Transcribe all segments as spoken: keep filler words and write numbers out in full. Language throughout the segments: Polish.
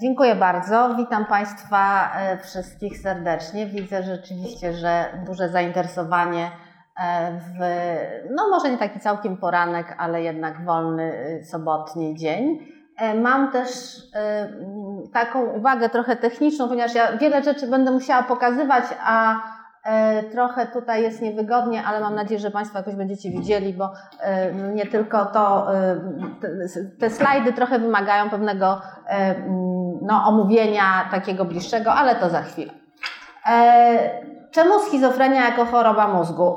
Dziękuję bardzo. Witam Państwa wszystkich serdecznie. Widzę rzeczywiście, że duże zainteresowanie w, no może nie taki całkiem poranek, ale jednak wolny sobotni dzień. Mam też taką uwagę trochę techniczną, ponieważ ja wiele rzeczy będę musiała pokazywać, a trochę tutaj jest niewygodnie, ale mam nadzieję, że Państwo jakoś będziecie widzieli, bo nie tylko to, te slajdy trochę wymagają pewnego no, omówienia takiego bliższego, ale to za chwilę. Czemu schizofrenia jako choroba mózgu?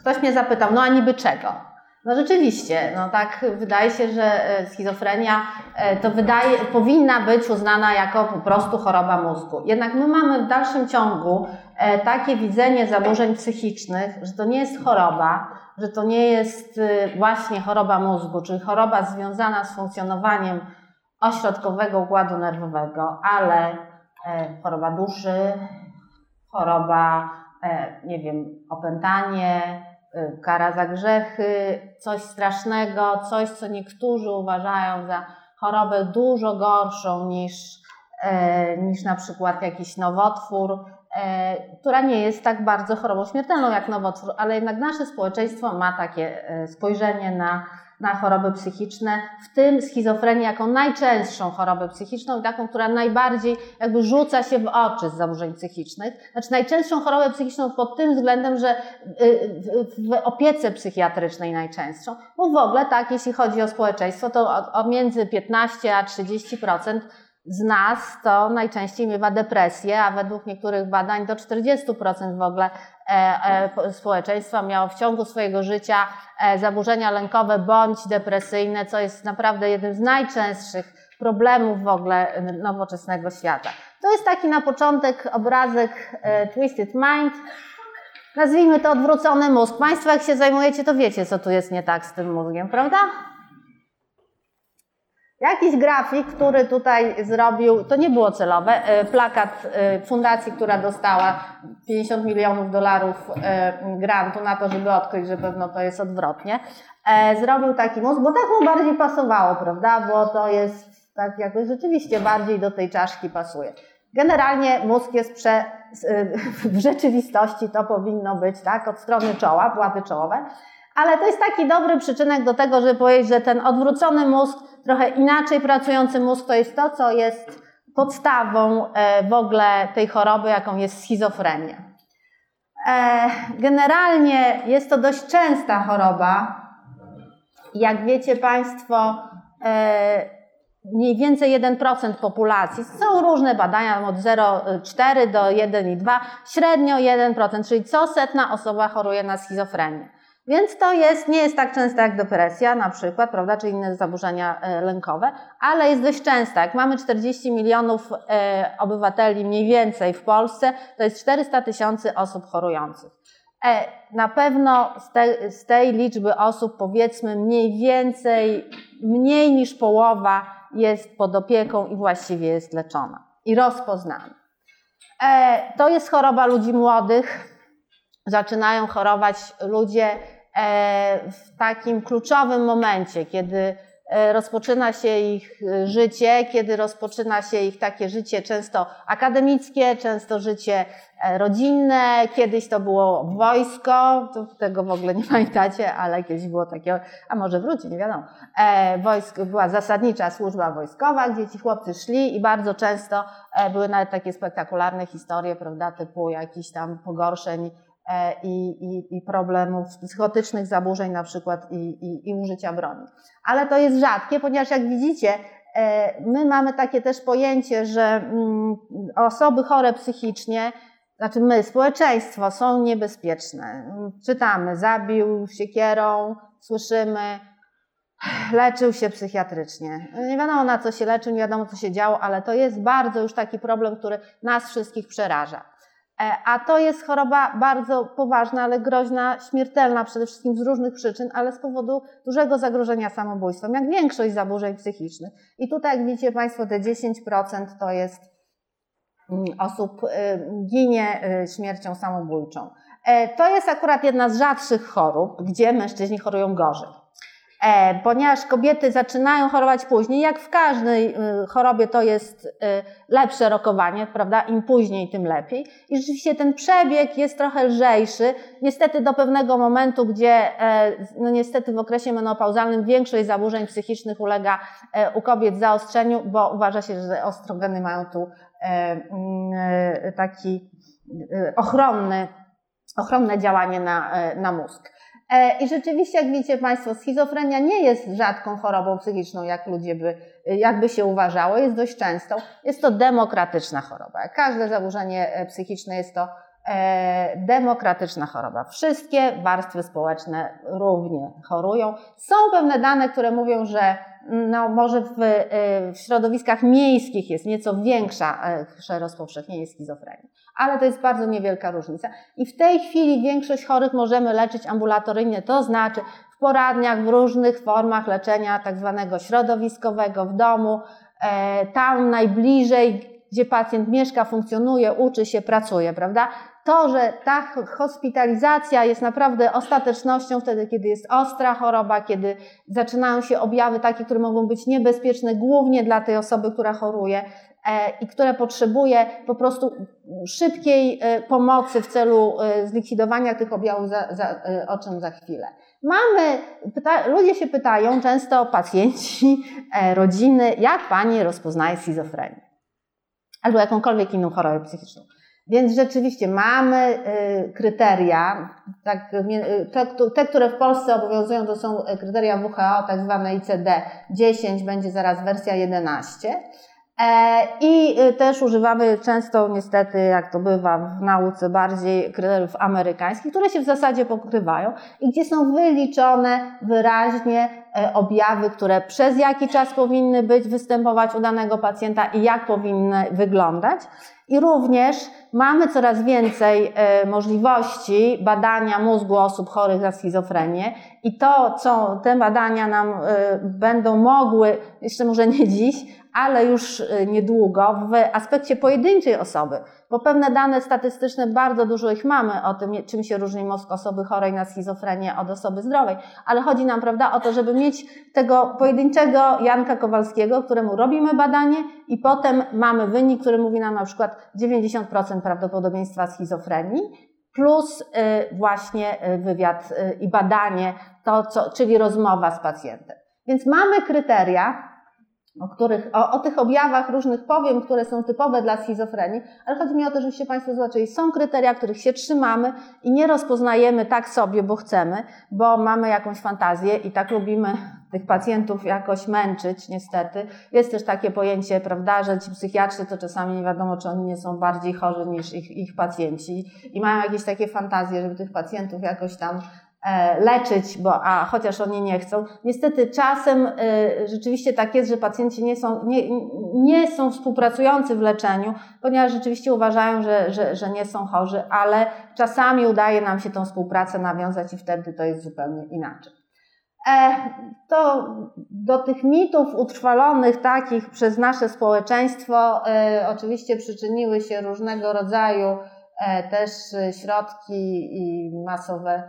Ktoś mnie zapytał, no a niby czego? No rzeczywiście, no tak wydaje się, że schizofrenia to wydaje, powinna być uznana jako po prostu choroba mózgu. Jednak my mamy w dalszym ciągu takie widzenie zaburzeń psychicznych, że to nie jest choroba, że to nie jest właśnie choroba mózgu, czyli choroba związana z funkcjonowaniem ośrodkowego układu nerwowego, ale choroba duszy, choroba, nie wiem, opętanie, kara za grzechy, coś strasznego, coś, co niektórzy uważają za chorobę dużo gorszą niż, e, niż na przykład jakiś nowotwór, e, która nie jest tak bardzo chorobą śmiertelną jak nowotwór, ale jednak nasze społeczeństwo ma takie spojrzenie na, na choroby psychiczne, w tym schizofrenię jako najczęstszą chorobę psychiczną i taką, która najbardziej jakby rzuca się w oczy z zaburzeń psychicznych. Znaczy najczęstszą chorobę psychiczną pod tym względem, że w opiece psychiatrycznej najczęstszą, bo w ogóle tak, jeśli chodzi o społeczeństwo, to o między piętnaście a trzydzieści procent z nas to najczęściej miewa depresję, a według niektórych badań do czterdzieści procent w ogóle społeczeństwa miało w ciągu swojego życia zaburzenia lękowe bądź depresyjne, co jest naprawdę jednym z najczęstszych problemów w ogóle nowoczesnego świata. To jest taki na początek obrazek Twisted Mind, nazwijmy to odwrócony mózg. Państwo jak się zajmujecie, to wiecie, co tu jest nie tak z tym mózgiem, prawda? Jakiś grafik, który tutaj zrobił, to nie było celowe, plakat fundacji, która dostała pięćdziesiąt milionów dolarów grantu na to, żeby odkryć, że pewno to jest odwrotnie. Zrobił taki mózg, bo tak mu bardziej pasowało, prawda, bo to jest tak jakoś rzeczywiście bardziej do tej czaszki pasuje. Generalnie mózg jest prze, w rzeczywistości to powinno być tak od strony czoła, płaty czołowe. Ale to jest taki dobry przyczynek do tego, żeby powiedzieć, że ten odwrócony mózg, trochę inaczej pracujący mózg, to jest to, co jest podstawą w ogóle tej choroby, jaką jest schizofrenia. Generalnie jest to dość częsta choroba. Jak wiecie Państwo, mniej więcej jeden procent populacji. Są różne badania od zero przecinek cztery do jeden przecinek dwa, średnio jeden procent, czyli co setna osoba choruje na schizofrenię. Więc to jest, nie jest tak częsta jak depresja na przykład, prawda, czy inne zaburzenia lękowe, ale jest dość częsta. Jak mamy czterdzieści milionów obywateli mniej więcej w Polsce, to jest czterysta tysięcy osób chorujących. Na pewno z, te, z tej liczby osób powiedzmy mniej więcej, mniej niż połowa jest pod opieką i właściwie jest leczona i rozpoznana. To jest choroba ludzi młodych. Zaczynają chorować ludzie w takim kluczowym momencie, kiedy rozpoczyna się ich życie, kiedy rozpoczyna się ich takie życie często akademickie, często życie rodzinne. Kiedyś to było wojsko, to tego w ogóle nie pamiętacie, ale kiedyś było takie, a może wróci, nie wiadomo. Wojsko, była zasadnicza służba wojskowa, gdzie ci chłopcy szli i bardzo często były nawet takie spektakularne historie, prawda, typu jakichś tam pogorszeń, I, i, i problemów psychotycznych, zaburzeń na przykład i, i, i użycia broni. Ale to jest rzadkie, ponieważ jak widzicie, my mamy takie też pojęcie, że osoby chore psychicznie, znaczy my, społeczeństwo, są niebezpieczne. Czytamy, zabił siekierą, słyszymy, leczył się psychiatrycznie. Nie wiadomo na co się leczył, nie wiadomo co się działo, ale to jest bardzo już taki problem, który nas wszystkich przeraża. A to jest choroba bardzo poważna, ale groźna, śmiertelna przede wszystkim z różnych przyczyn, ale z powodu dużego zagrożenia samobójstwem, jak większość zaburzeń psychicznych. I tutaj, jak widzicie Państwo, te dziesięć procent to jest osób ginie śmiercią samobójczą. To jest akurat jedna z rzadszych chorób, gdzie mężczyźni chorują gorzej. E, ponieważ kobiety zaczynają chorować później, jak w każdej y, chorobie to jest y, lepsze rokowanie, prawda? Im później, tym lepiej. I rzeczywiście ten przebieg jest trochę lżejszy. Niestety do pewnego momentu, gdzie e, no niestety w okresie menopauzalnym większość zaburzeń psychicznych ulega e, u kobiet zaostrzeniu, bo uważa się, że estrogeny mają tu e, e, taki e, ochronny, ochronne działanie na, e, na mózg. I rzeczywiście, jak widzicie Państwo, schizofrenia nie jest rzadką chorobą psychiczną, jak ludzie by, jakby się uważało, jest dość częstą. Jest to demokratyczna choroba. Jak każde zaburzenie psychiczne jest to e, demokratyczna choroba. Wszystkie warstwy społeczne równie chorują. Są pewne dane, które mówią, że no, może w, w środowiskach miejskich jest nieco większa e, rozpowszechnienie schizofrenii. Ale to jest bardzo niewielka różnica. I w tej chwili większość chorych możemy leczyć ambulatoryjnie, to znaczy w poradniach, w różnych formach leczenia tak zwanego środowiskowego, w domu, e, tam najbliżej, gdzie pacjent mieszka, funkcjonuje, uczy się, pracuje, prawda? To, że ta hospitalizacja jest naprawdę ostatecznością wtedy, kiedy jest ostra choroba, kiedy zaczynają się objawy takie, które mogą być niebezpieczne głównie dla tej osoby, która choruje, i które potrzebuje po prostu szybkiej pomocy w celu zlikwidowania tych objawów, za, za, o czym za chwilę. Mamy, pyta, ludzie się pytają, często pacjenci, rodziny, jak pani rozpoznaje schizofrenię albo jakąkolwiek inną chorobę psychiczną. Więc rzeczywiście mamy kryteria, tak, te, te, które w Polsce obowiązują, to są kryteria W H O, tak zwane I C D dziesięć, będzie zaraz wersja jedenaście. I też używamy często, niestety, jak to bywa w nauce, bardziej kryteriów amerykańskich, które się w zasadzie pokrywają i gdzie są wyliczone wyraźnie objawy, które przez jaki czas powinny być, występować u danego pacjenta i jak powinny wyglądać. I również mamy coraz więcej możliwości badania mózgu osób chorych na schizofrenię i to, co te badania nam będą mogły, jeszcze może nie dziś, ale już niedługo, w aspekcie pojedynczej osoby, bo pewne dane statystyczne, bardzo dużo ich mamy o tym, czym się różni mózg osoby chorej na schizofrenię od osoby zdrowej, ale chodzi nam, prawda, o to, żeby mieć tego pojedynczego Janka Kowalskiego, któremu robimy badanie i potem mamy wynik, który mówi nam na przykład dziewięćdziesiąt procent prawdopodobieństwa schizofrenii, plus właśnie wywiad i badanie, to co, czyli rozmowa z pacjentem. Więc mamy kryteria, o których, o, o tych objawach różnych powiem, które są typowe dla schizofrenii, ale chodzi mi o to, żebyście Państwo zobaczyli, są kryteria, których się trzymamy i nie rozpoznajemy tak sobie, bo chcemy, bo mamy jakąś fantazję i tak lubimy tych pacjentów jakoś męczyć, niestety. Jest też takie pojęcie, prawda, że ci psychiatrzy to czasami nie wiadomo, czy oni nie są bardziej chorzy niż ich, ich pacjenci i mają jakieś takie fantazje, żeby tych pacjentów jakoś tam leczyć, bo, a chociaż oni nie chcą. Niestety czasem y, rzeczywiście tak jest, że pacjenci nie są, nie, nie są współpracujący w leczeniu, ponieważ rzeczywiście uważają, że, że, że nie są chorzy, ale czasami udaje nam się tą współpracę nawiązać i wtedy to jest zupełnie inaczej. E, to do tych mitów utrwalonych takich przez nasze społeczeństwo y, oczywiście przyczyniły się różnego rodzaju y, też środki i masowe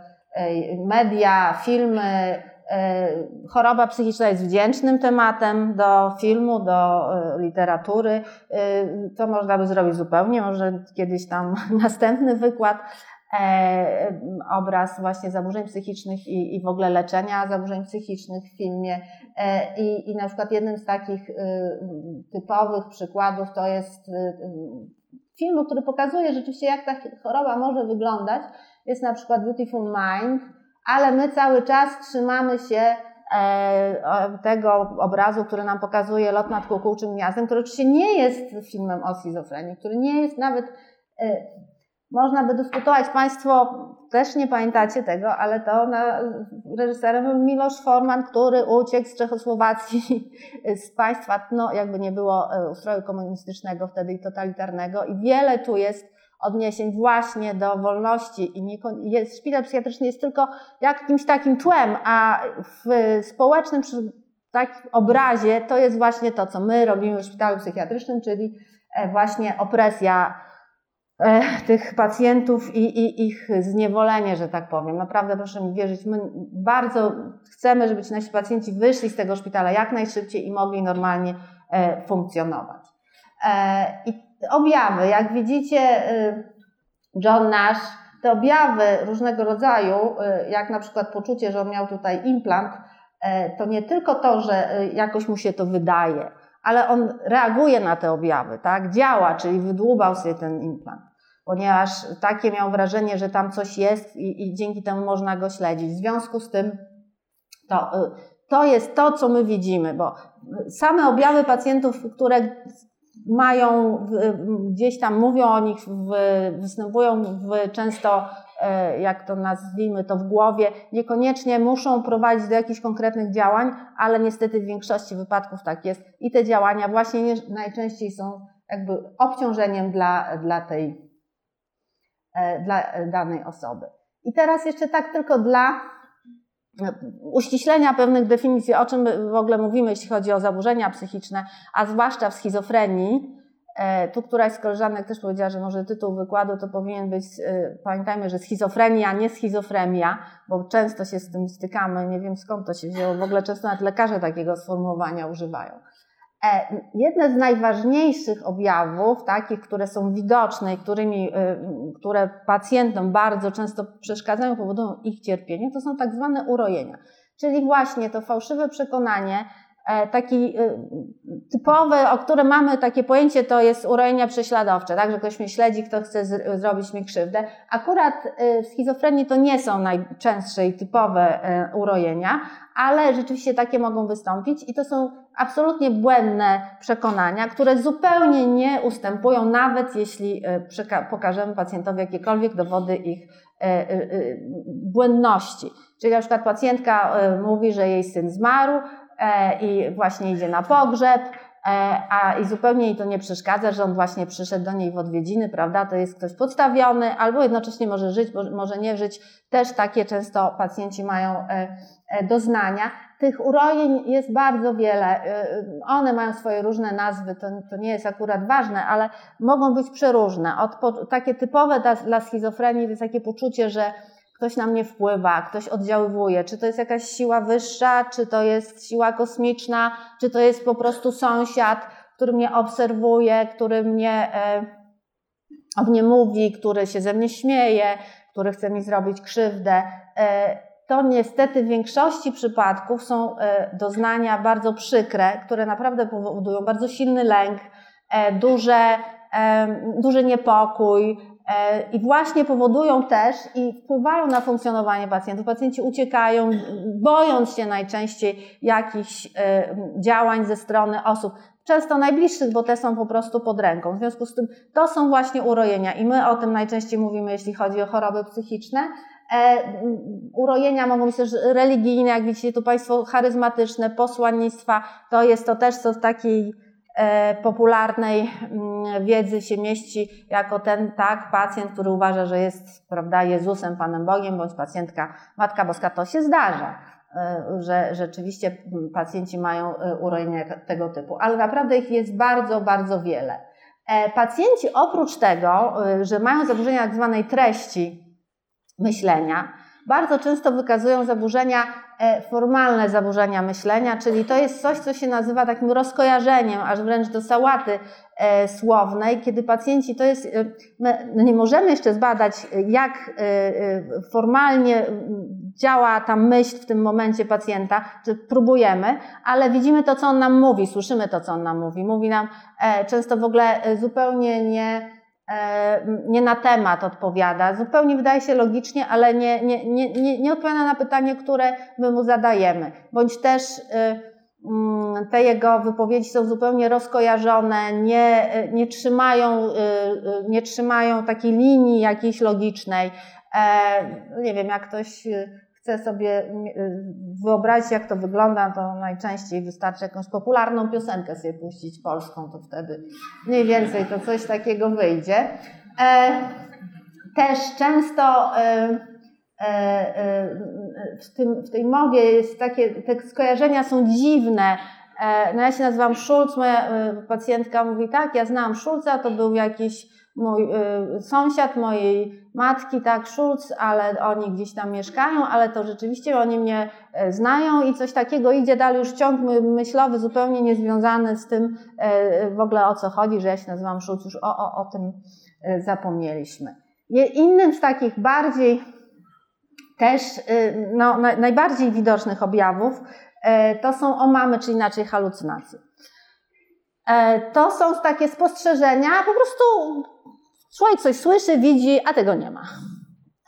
media, filmy. Choroba psychiczna jest wdzięcznym tematem do filmu, do literatury. To można by zrobić zupełnie, może kiedyś tam następny wykład, obraz właśnie zaburzeń psychicznych i, i w ogóle leczenia zaburzeń psychicznych w filmie. I, i na przykład jednym z takich typowych przykładów to jest film, który pokazuje rzeczywiście, jak ta choroba może wyglądać. Jest na przykład Beautiful Mind, ale my cały czas trzymamy się e, tego obrazu, który nam pokazuje Lot nad kukułczym gniazdem, który oczywiście nie jest filmem o schizofrenii, który nie jest nawet, e, można by dyskutować, Państwo też nie pamiętacie tego, ale to na, reżyserem był Miloš Forman, który uciekł z Czechosłowacji, z państwa, no jakby nie było ustroju komunistycznego wtedy i totalitarnego i wiele tu jest odniesień właśnie do wolności i nie, jest, szpital psychiatryczny jest tylko jakimś takim tłem, a w społecznym takim obrazie to jest właśnie to, co my robimy w szpitalu psychiatrycznym, czyli właśnie opresja tych pacjentów i, i ich zniewolenie, że tak powiem. Naprawdę proszę mi wierzyć, my bardzo chcemy, żeby ci nasi pacjenci wyszli z tego szpitala jak najszybciej i mogli normalnie funkcjonować. I objawy, jak widzicie, John Nash, te objawy różnego rodzaju, jak na przykład poczucie, że on miał tutaj implant, to nie tylko to, że jakoś mu się to wydaje, ale on reaguje na te objawy, tak? Działa, czyli wydłubał sobie ten implant, ponieważ takie miał wrażenie, że tam coś jest i, i dzięki temu można go śledzić. W związku z tym to, to jest to, co my widzimy, bo same objawy pacjentów, które mają gdzieś tam, mówią o nich, w, występują w często, jak to nazwijmy to, w głowie, niekoniecznie muszą prowadzić do jakichś konkretnych działań, ale niestety w większości wypadków tak jest i te działania właśnie nie, najczęściej są jakby obciążeniem dla, dla tej dla danej osoby. I teraz jeszcze tak tylko dla uściślenia pewnych definicji, o czym w ogóle mówimy, jeśli chodzi o zaburzenia psychiczne, a zwłaszcza w schizofrenii. Tu któraś z koleżanek też powiedziała, że może tytuł wykładu to powinien być, pamiętajmy, że schizofrenia, nie schizofrenia, bo często się z tym stykamy, nie wiem skąd to się wzięło, w ogóle często nawet lekarze takiego sformułowania używają. Jedne z najważniejszych objawów, takich, które są widoczne i którymi, które pacjentom bardzo często przeszkadzają, powodują ich cierpienie, to są tak zwane urojenia, czyli właśnie to fałszywe przekonanie, taki typowy, o którym mamy takie pojęcie, to jest urojenia prześladowcze, tak, że ktoś mnie śledzi, kto chce z- zrobić mi krzywdę. Akurat w schizofrenii to nie są najczęstsze i typowe urojenia, ale rzeczywiście takie mogą wystąpić i to są absolutnie błędne przekonania, które zupełnie nie ustępują, nawet jeśli przeka- pokażemy pacjentowi jakiekolwiek dowody ich błędności. Czyli na przykład pacjentka mówi, że jej syn zmarł, i właśnie idzie na pogrzeb, a i zupełnie jej to nie przeszkadza, że on właśnie przyszedł do niej w odwiedziny, prawda, to jest ktoś podstawiony, albo jednocześnie może żyć, może nie żyć, też takie często pacjenci mają doznania. Tych urojeń jest bardzo wiele, one mają swoje różne nazwy, to, to nie jest akurat ważne, ale mogą być przeróżne. Od, takie typowe dla, dla schizofrenii to jest takie poczucie, że ktoś na mnie wpływa, ktoś oddziaływuje, czy to jest jakaś siła wyższa, czy to jest siła kosmiczna, czy to jest po prostu sąsiad, który mnie obserwuje, który mnie, o mnie mówi, który się ze mnie śmieje, który chce mi zrobić krzywdę. To niestety w większości przypadków są doznania bardzo przykre, które naprawdę powodują bardzo silny lęk, duże, duży niepokój, i właśnie powodują też i wpływają na funkcjonowanie pacjentów. Pacjenci uciekają, bojąc się najczęściej jakichś działań ze strony osób, często najbliższych, bo te są po prostu pod ręką. W związku z tym to są właśnie urojenia i my o tym najczęściej mówimy, jeśli chodzi o choroby psychiczne. Urojenia mogą być też religijne, jak widzicie tu Państwo, charyzmatyczne, posłannictwa. To jest to też co w takiej popularnej wiedzy się mieści jako ten tak pacjent, który uważa, że jest, prawda, Jezusem, Panem Bogiem, bądź pacjentka Matka Boska. To się zdarza, że rzeczywiście pacjenci mają urojenia tego typu, ale naprawdę ich jest bardzo, bardzo wiele. Pacjenci oprócz tego, że mają zaburzenia tak zwanej treści myślenia, bardzo często wykazują zaburzenia, formalne zaburzenia myślenia, czyli to jest coś, co się nazywa takim rozkojarzeniem, aż wręcz do sałaty słownej, kiedy pacjenci to jest, my nie możemy jeszcze zbadać, jak formalnie działa ta myśl w tym momencie pacjenta, czy próbujemy, ale widzimy to, co on nam mówi, słyszymy to, co on nam mówi, mówi nam często w ogóle zupełnie nie... nie na temat odpowiada, zupełnie wydaje się logicznie, ale nie, nie, nie, nie odpowiada na pytanie, które my mu zadajemy. Bądź też te jego wypowiedzi są zupełnie rozkojarzone, nie, nie, trzymają, nie trzymają takiej linii jakiejś logicznej. Nie wiem, jak ktoś chce sobie wyobrazić, jak to wygląda, to najczęściej wystarczy jakąś popularną piosenkę sobie puścić polską, to wtedy mniej więcej to coś takiego wyjdzie. Też często w, tym, w tej mowie jest takie, te skojarzenia są dziwne, No ja się nazywam Schulz, moja pacjentka mówi tak, ja znałam Schulza, to był jakiś mój sąsiad mojej matki, tak, Schulz, ale oni gdzieś tam mieszkają, ale to rzeczywiście oni mnie znają i coś takiego idzie dalej, już ciąg myślowy zupełnie niezwiązany z tym w ogóle o co chodzi, że ja się nazywam Schulz, już o, o, o tym zapomnieliśmy. Innym z takich bardziej też no, najbardziej widocznych objawów to są omamy, czy inaczej halucynacje. To są takie spostrzeżenia, po prostu człowiek coś słyszy, widzi, a tego nie ma.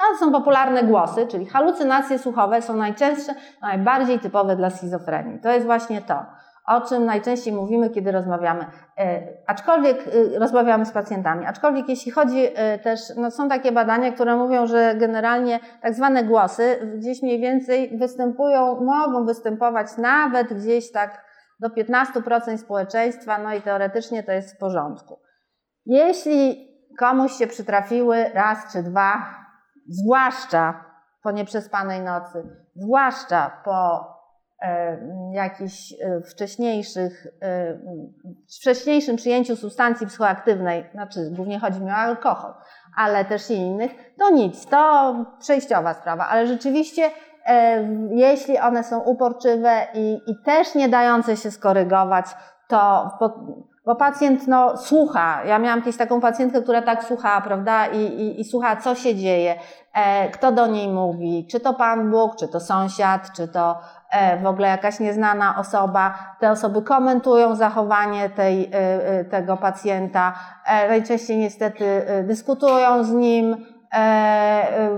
Ale są popularne głosy, czyli halucynacje słuchowe są najczęstsze, najbardziej typowe dla schizofrenii. To jest właśnie to, o czym najczęściej mówimy, kiedy rozmawiamy, aczkolwiek rozmawiamy z pacjentami. Aczkolwiek jeśli chodzi też, no są takie badania, które mówią, że generalnie tak zwane głosy gdzieś mniej więcej występują, mogą występować nawet gdzieś tak do piętnastu procent społeczeństwa, no i teoretycznie to jest w porządku. Jeśli komuś się przytrafiły raz czy dwa, zwłaszcza po nieprzespanej nocy, zwłaszcza po jakichś wcześniejszych, wcześniejszym przyjęciu substancji psychoaktywnej, znaczy głównie chodzi mi o alkohol, ale też i innych, to nic, to przejściowa sprawa, ale rzeczywiście jeśli one są uporczywe i, i też nie dające się skorygować, to po, bo pacjent no, słucha, ja miałam kiedyś taką pacjentkę, która tak słucha, prawda, i, i, i słucha, co się dzieje, kto do niej mówi, czy to Pan Bóg, czy to sąsiad, czy to w ogóle jakaś nieznana osoba. Te osoby komentują zachowanie tej, tego pacjenta, najczęściej niestety dyskutują z nim,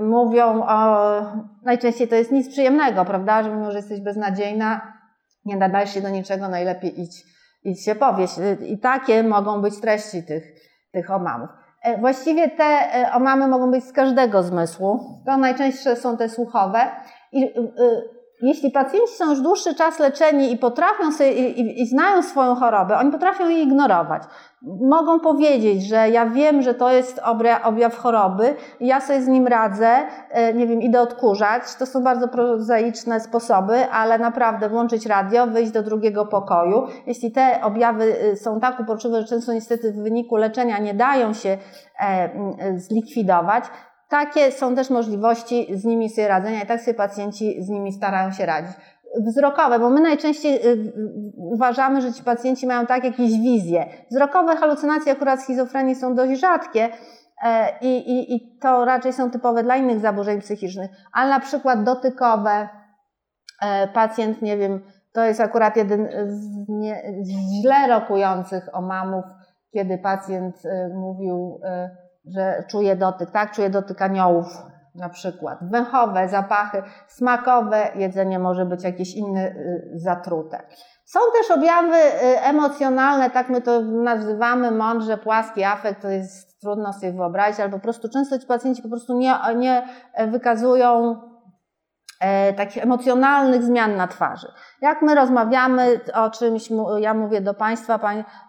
mówią o... Najczęściej to jest nic przyjemnego, prawda, że mówią, że jesteś beznadziejna, nie nadajesz się do niczego, najlepiej idź, idź się powieść. I takie mogą być treści tych, tych omamów. Właściwie te omamy mogą być z każdego zmysłu, to najczęstsze są te słuchowe. I jeśli pacjenci są już dłuższy czas leczeni i potrafią sobie, i, i, i znają swoją chorobę, oni potrafią jej ignorować. Mogą powiedzieć, że ja wiem, że to jest objaw choroby, ja sobie z nim radzę, nie wiem, idę odkurzać. To są bardzo prozaiczne sposoby, ale naprawdę włączyć radio, wyjść do drugiego pokoju. Jeśli te objawy są tak uporczywe, że często niestety w wyniku leczenia nie dają się zlikwidować, takie są też możliwości z nimi sobie radzenia i tak sobie pacjenci z nimi starają się radzić. Wzrokowe, bo my najczęściej uważamy, że ci pacjenci mają tak jakieś wizje. Wzrokowe halucynacje akurat schizofrenii są dość rzadkie i, i, i to raczej są typowe dla innych zaburzeń psychicznych, ale na przykład dotykowe, pacjent, nie wiem, to jest akurat jeden z, nie, z źle rokujących omamów, kiedy pacjent mówił, że czuje dotyk, tak? Czuje dotyk aniołów na przykład. Węchowe, zapachy, smakowe, jedzenie może być jakieś inne zatrute. Są też objawy emocjonalne, tak my to nazywamy mądrze, płaski afekt, to jest trudno sobie wyobrazić, ale po prostu często ci pacjenci po prostu nie, nie wykazują takich emocjonalnych zmian na twarzy. Jak my rozmawiamy o czymś, ja mówię do Państwa,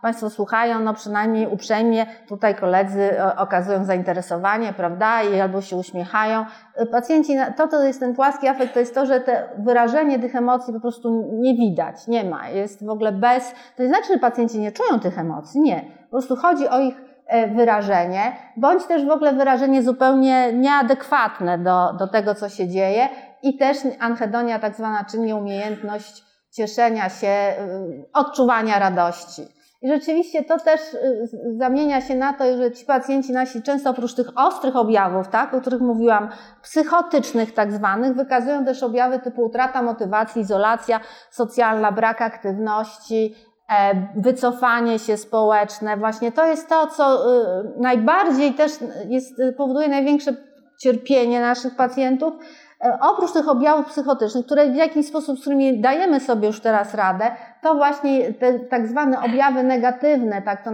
Państwo słuchają, no przynajmniej uprzejmie, tutaj koledzy okazują zainteresowanie, prawda, i albo się uśmiechają. Pacjenci, to to jest ten płaski afekt, to jest to, że te wyrażenie tych emocji po prostu nie widać, nie ma, jest w ogóle bez, to nie znaczy, że pacjenci nie czują tych emocji, nie, po prostu chodzi o ich wyrażenie, bądź też w ogóle wyrażenie zupełnie nieadekwatne do, do tego, co się dzieje. I też anhedonia, tak zwana, czy nieumiejętność cieszenia się, odczuwania radości. I rzeczywiście to też zamienia się na to, że ci pacjenci nasi często oprócz tych ostrych objawów, tak, o których mówiłam, psychotycznych tak zwanych, wykazują też objawy typu utrata motywacji, izolacja socjalna, brak aktywności, wycofanie się społeczne. Właśnie to jest to, co najbardziej też jest, powoduje największe cierpienie naszych pacjentów. Oprócz tych objawów psychotycznych, które w jakiś sposób, z którymi dajemy sobie już teraz radę, to właśnie te tak zwane objawy negatywne, tak to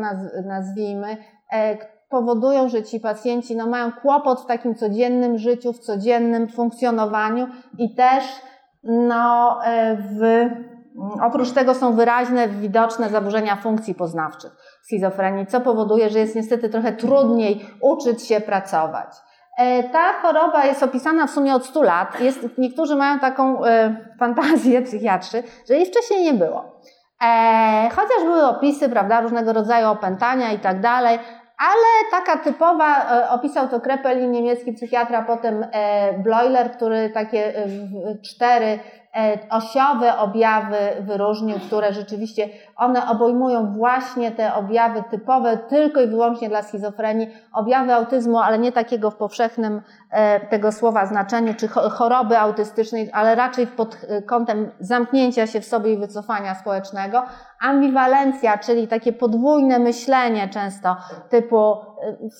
nazwijmy, powodują, że ci pacjenci no, mają kłopot w takim codziennym życiu, w codziennym funkcjonowaniu i też no, w, oprócz tego są wyraźne, widoczne zaburzenia funkcji poznawczych schizofrenii, co powoduje, że jest niestety trochę trudniej uczyć się pracować. Ta choroba jest opisana w sumie od stu lat. Jest, niektórzy mają taką fantazję, psychiatrzy, że jej wcześniej nie było. E, chociaż były opisy, prawda, różnego rodzaju opętania i tak dalej, ale taka typowa, e, opisał to Kraepelin, niemiecki psychiatra, potem e, Bleuler, który takie e, cztery e, osiowe objawy wyróżnił, które rzeczywiście one obejmują właśnie te objawy typowe tylko i wyłącznie dla schizofrenii, objawy autyzmu, ale nie takiego w powszechnym e, tego słowa znaczeniu, czy choroby autystycznej, ale raczej pod kątem zamknięcia się w sobie i wycofania społecznego. Ambiwalencja, czyli takie podwójne myślenie często, typu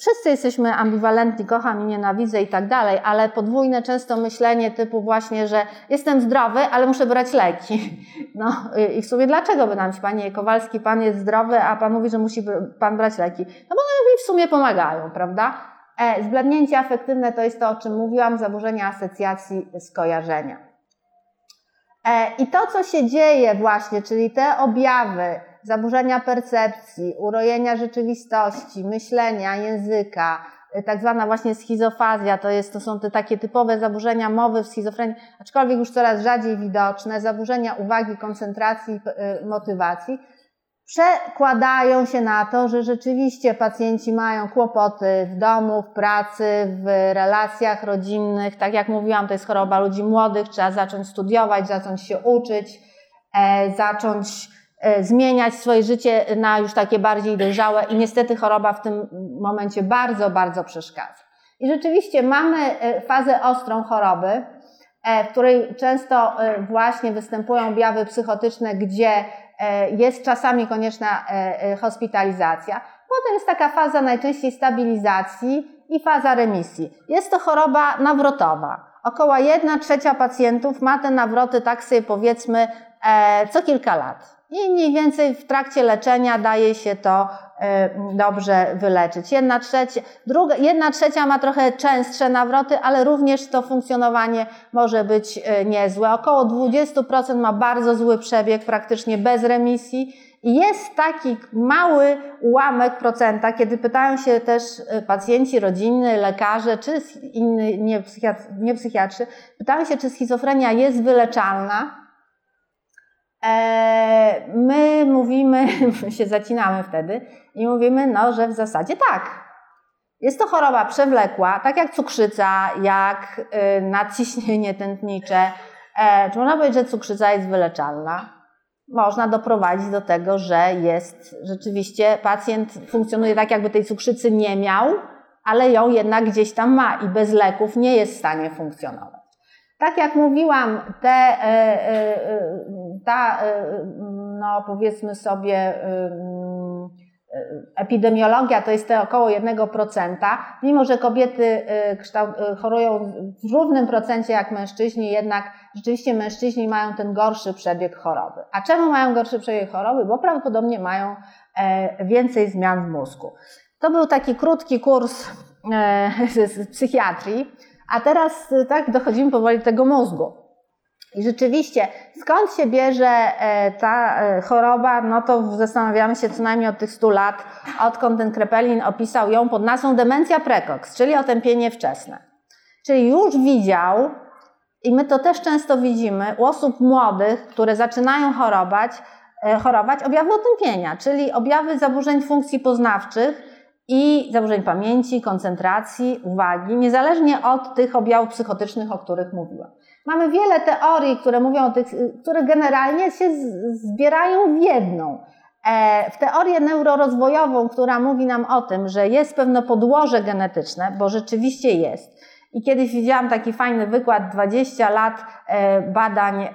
wszyscy jesteśmy ambiwalentni, kocham i nienawidzę i tak dalej, ale podwójne często myślenie typu właśnie, że jestem zdrowy, ale muszę brać leki. No i w sumie dlaczego by nam się, panie Kowalski, pan jest zdrowy, a pan mówi, że musi pan brać leki? No bo one w sumie pomagają, prawda? E, zbladnięcie afektywne to jest to, o czym mówiłam, zaburzenia asocjacji, skojarzenia. I to, co się dzieje właśnie, czyli te objawy zaburzenia percepcji, urojenia rzeczywistości, myślenia, języka, tak zwana właśnie schizofazja, to jest, to są te takie typowe zaburzenia mowy w schizofrenii, aczkolwiek już coraz rzadziej widoczne, zaburzenia uwagi, koncentracji, motywacji, przekładają się na to, że rzeczywiście pacjenci mają kłopoty w domu, w pracy, w relacjach rodzinnych. Tak jak mówiłam, to jest choroba ludzi młodych, trzeba zacząć studiować, zacząć się uczyć, e, zacząć e, zmieniać swoje życie na już takie bardziej dojrzałe i niestety choroba w tym momencie bardzo, bardzo przeszkadza. I rzeczywiście mamy fazę ostrą choroby, e, w której często e, właśnie występują objawy psychotyczne, gdzie jest czasami konieczna hospitalizacja. Potem jest taka faza najczęściej stabilizacji i faza remisji. Jest to choroba nawrotowa. Około jedna trzecia pacjentów ma te nawroty, tak sobie powiedzmy, co kilka lat. I mniej więcej w trakcie leczenia daje się to dobrze wyleczyć. Jedna trzecia, druga, jedna trzecia ma trochę częstsze nawroty, ale również to funkcjonowanie może być niezłe. Około dwadzieścia procent ma bardzo zły przebieg, praktycznie bez remisji. I jest taki mały ułamek procenta, kiedy pytają się też pacjenci, rodziny, lekarze, czy inni nie psychiatrzy, nie psychiatrzy pytają się, czy schizofrenia jest wyleczalna. My mówimy, się zacinamy wtedy i mówimy, no, że w zasadzie tak. Jest to choroba przewlekła, tak jak cukrzyca, jak nadciśnienie tętnicze. Czy można powiedzieć, że cukrzyca jest wyleczalna? Można doprowadzić do tego, że jest rzeczywiście pacjent funkcjonuje tak, jakby tej cukrzycy nie miał, ale ją jednak gdzieś tam ma i bez leków nie jest w stanie funkcjonować. Tak jak mówiłam, te, ta, no powiedzmy sobie, epidemiologia to jest te około jeden procent, mimo że kobiety chorują w równym procencie jak mężczyźni, jednak rzeczywiście mężczyźni mają ten gorszy przebieg choroby. A czemu mają gorszy przebieg choroby? Bo prawdopodobnie mają więcej zmian w mózgu. To był taki krótki kurs z psychiatrii. A teraz tak dochodzimy powoli do tego mózgu. I rzeczywiście, skąd się bierze ta choroba, no to zastanawiamy się co najmniej od tych stu lat, odkąd ten Kraepelin opisał ją pod nazwą demencja precox, czyli otępienie wczesne. Czyli już widział, i my to też często widzimy, u osób młodych, które zaczynają chorować, chorować objawy otępienia, czyli objawy zaburzeń funkcji poznawczych, i zaburzeń pamięci, koncentracji, uwagi, niezależnie od tych objawów psychotycznych, o których mówiłam. Mamy wiele teorii, które mówią o tych, które generalnie się zbierają w jedną. W teorię neurorozwojową, która mówi nam o tym, że jest pewne podłoże genetyczne, bo rzeczywiście jest. I kiedyś widziałam taki fajny wykład, dwadzieścia lat badań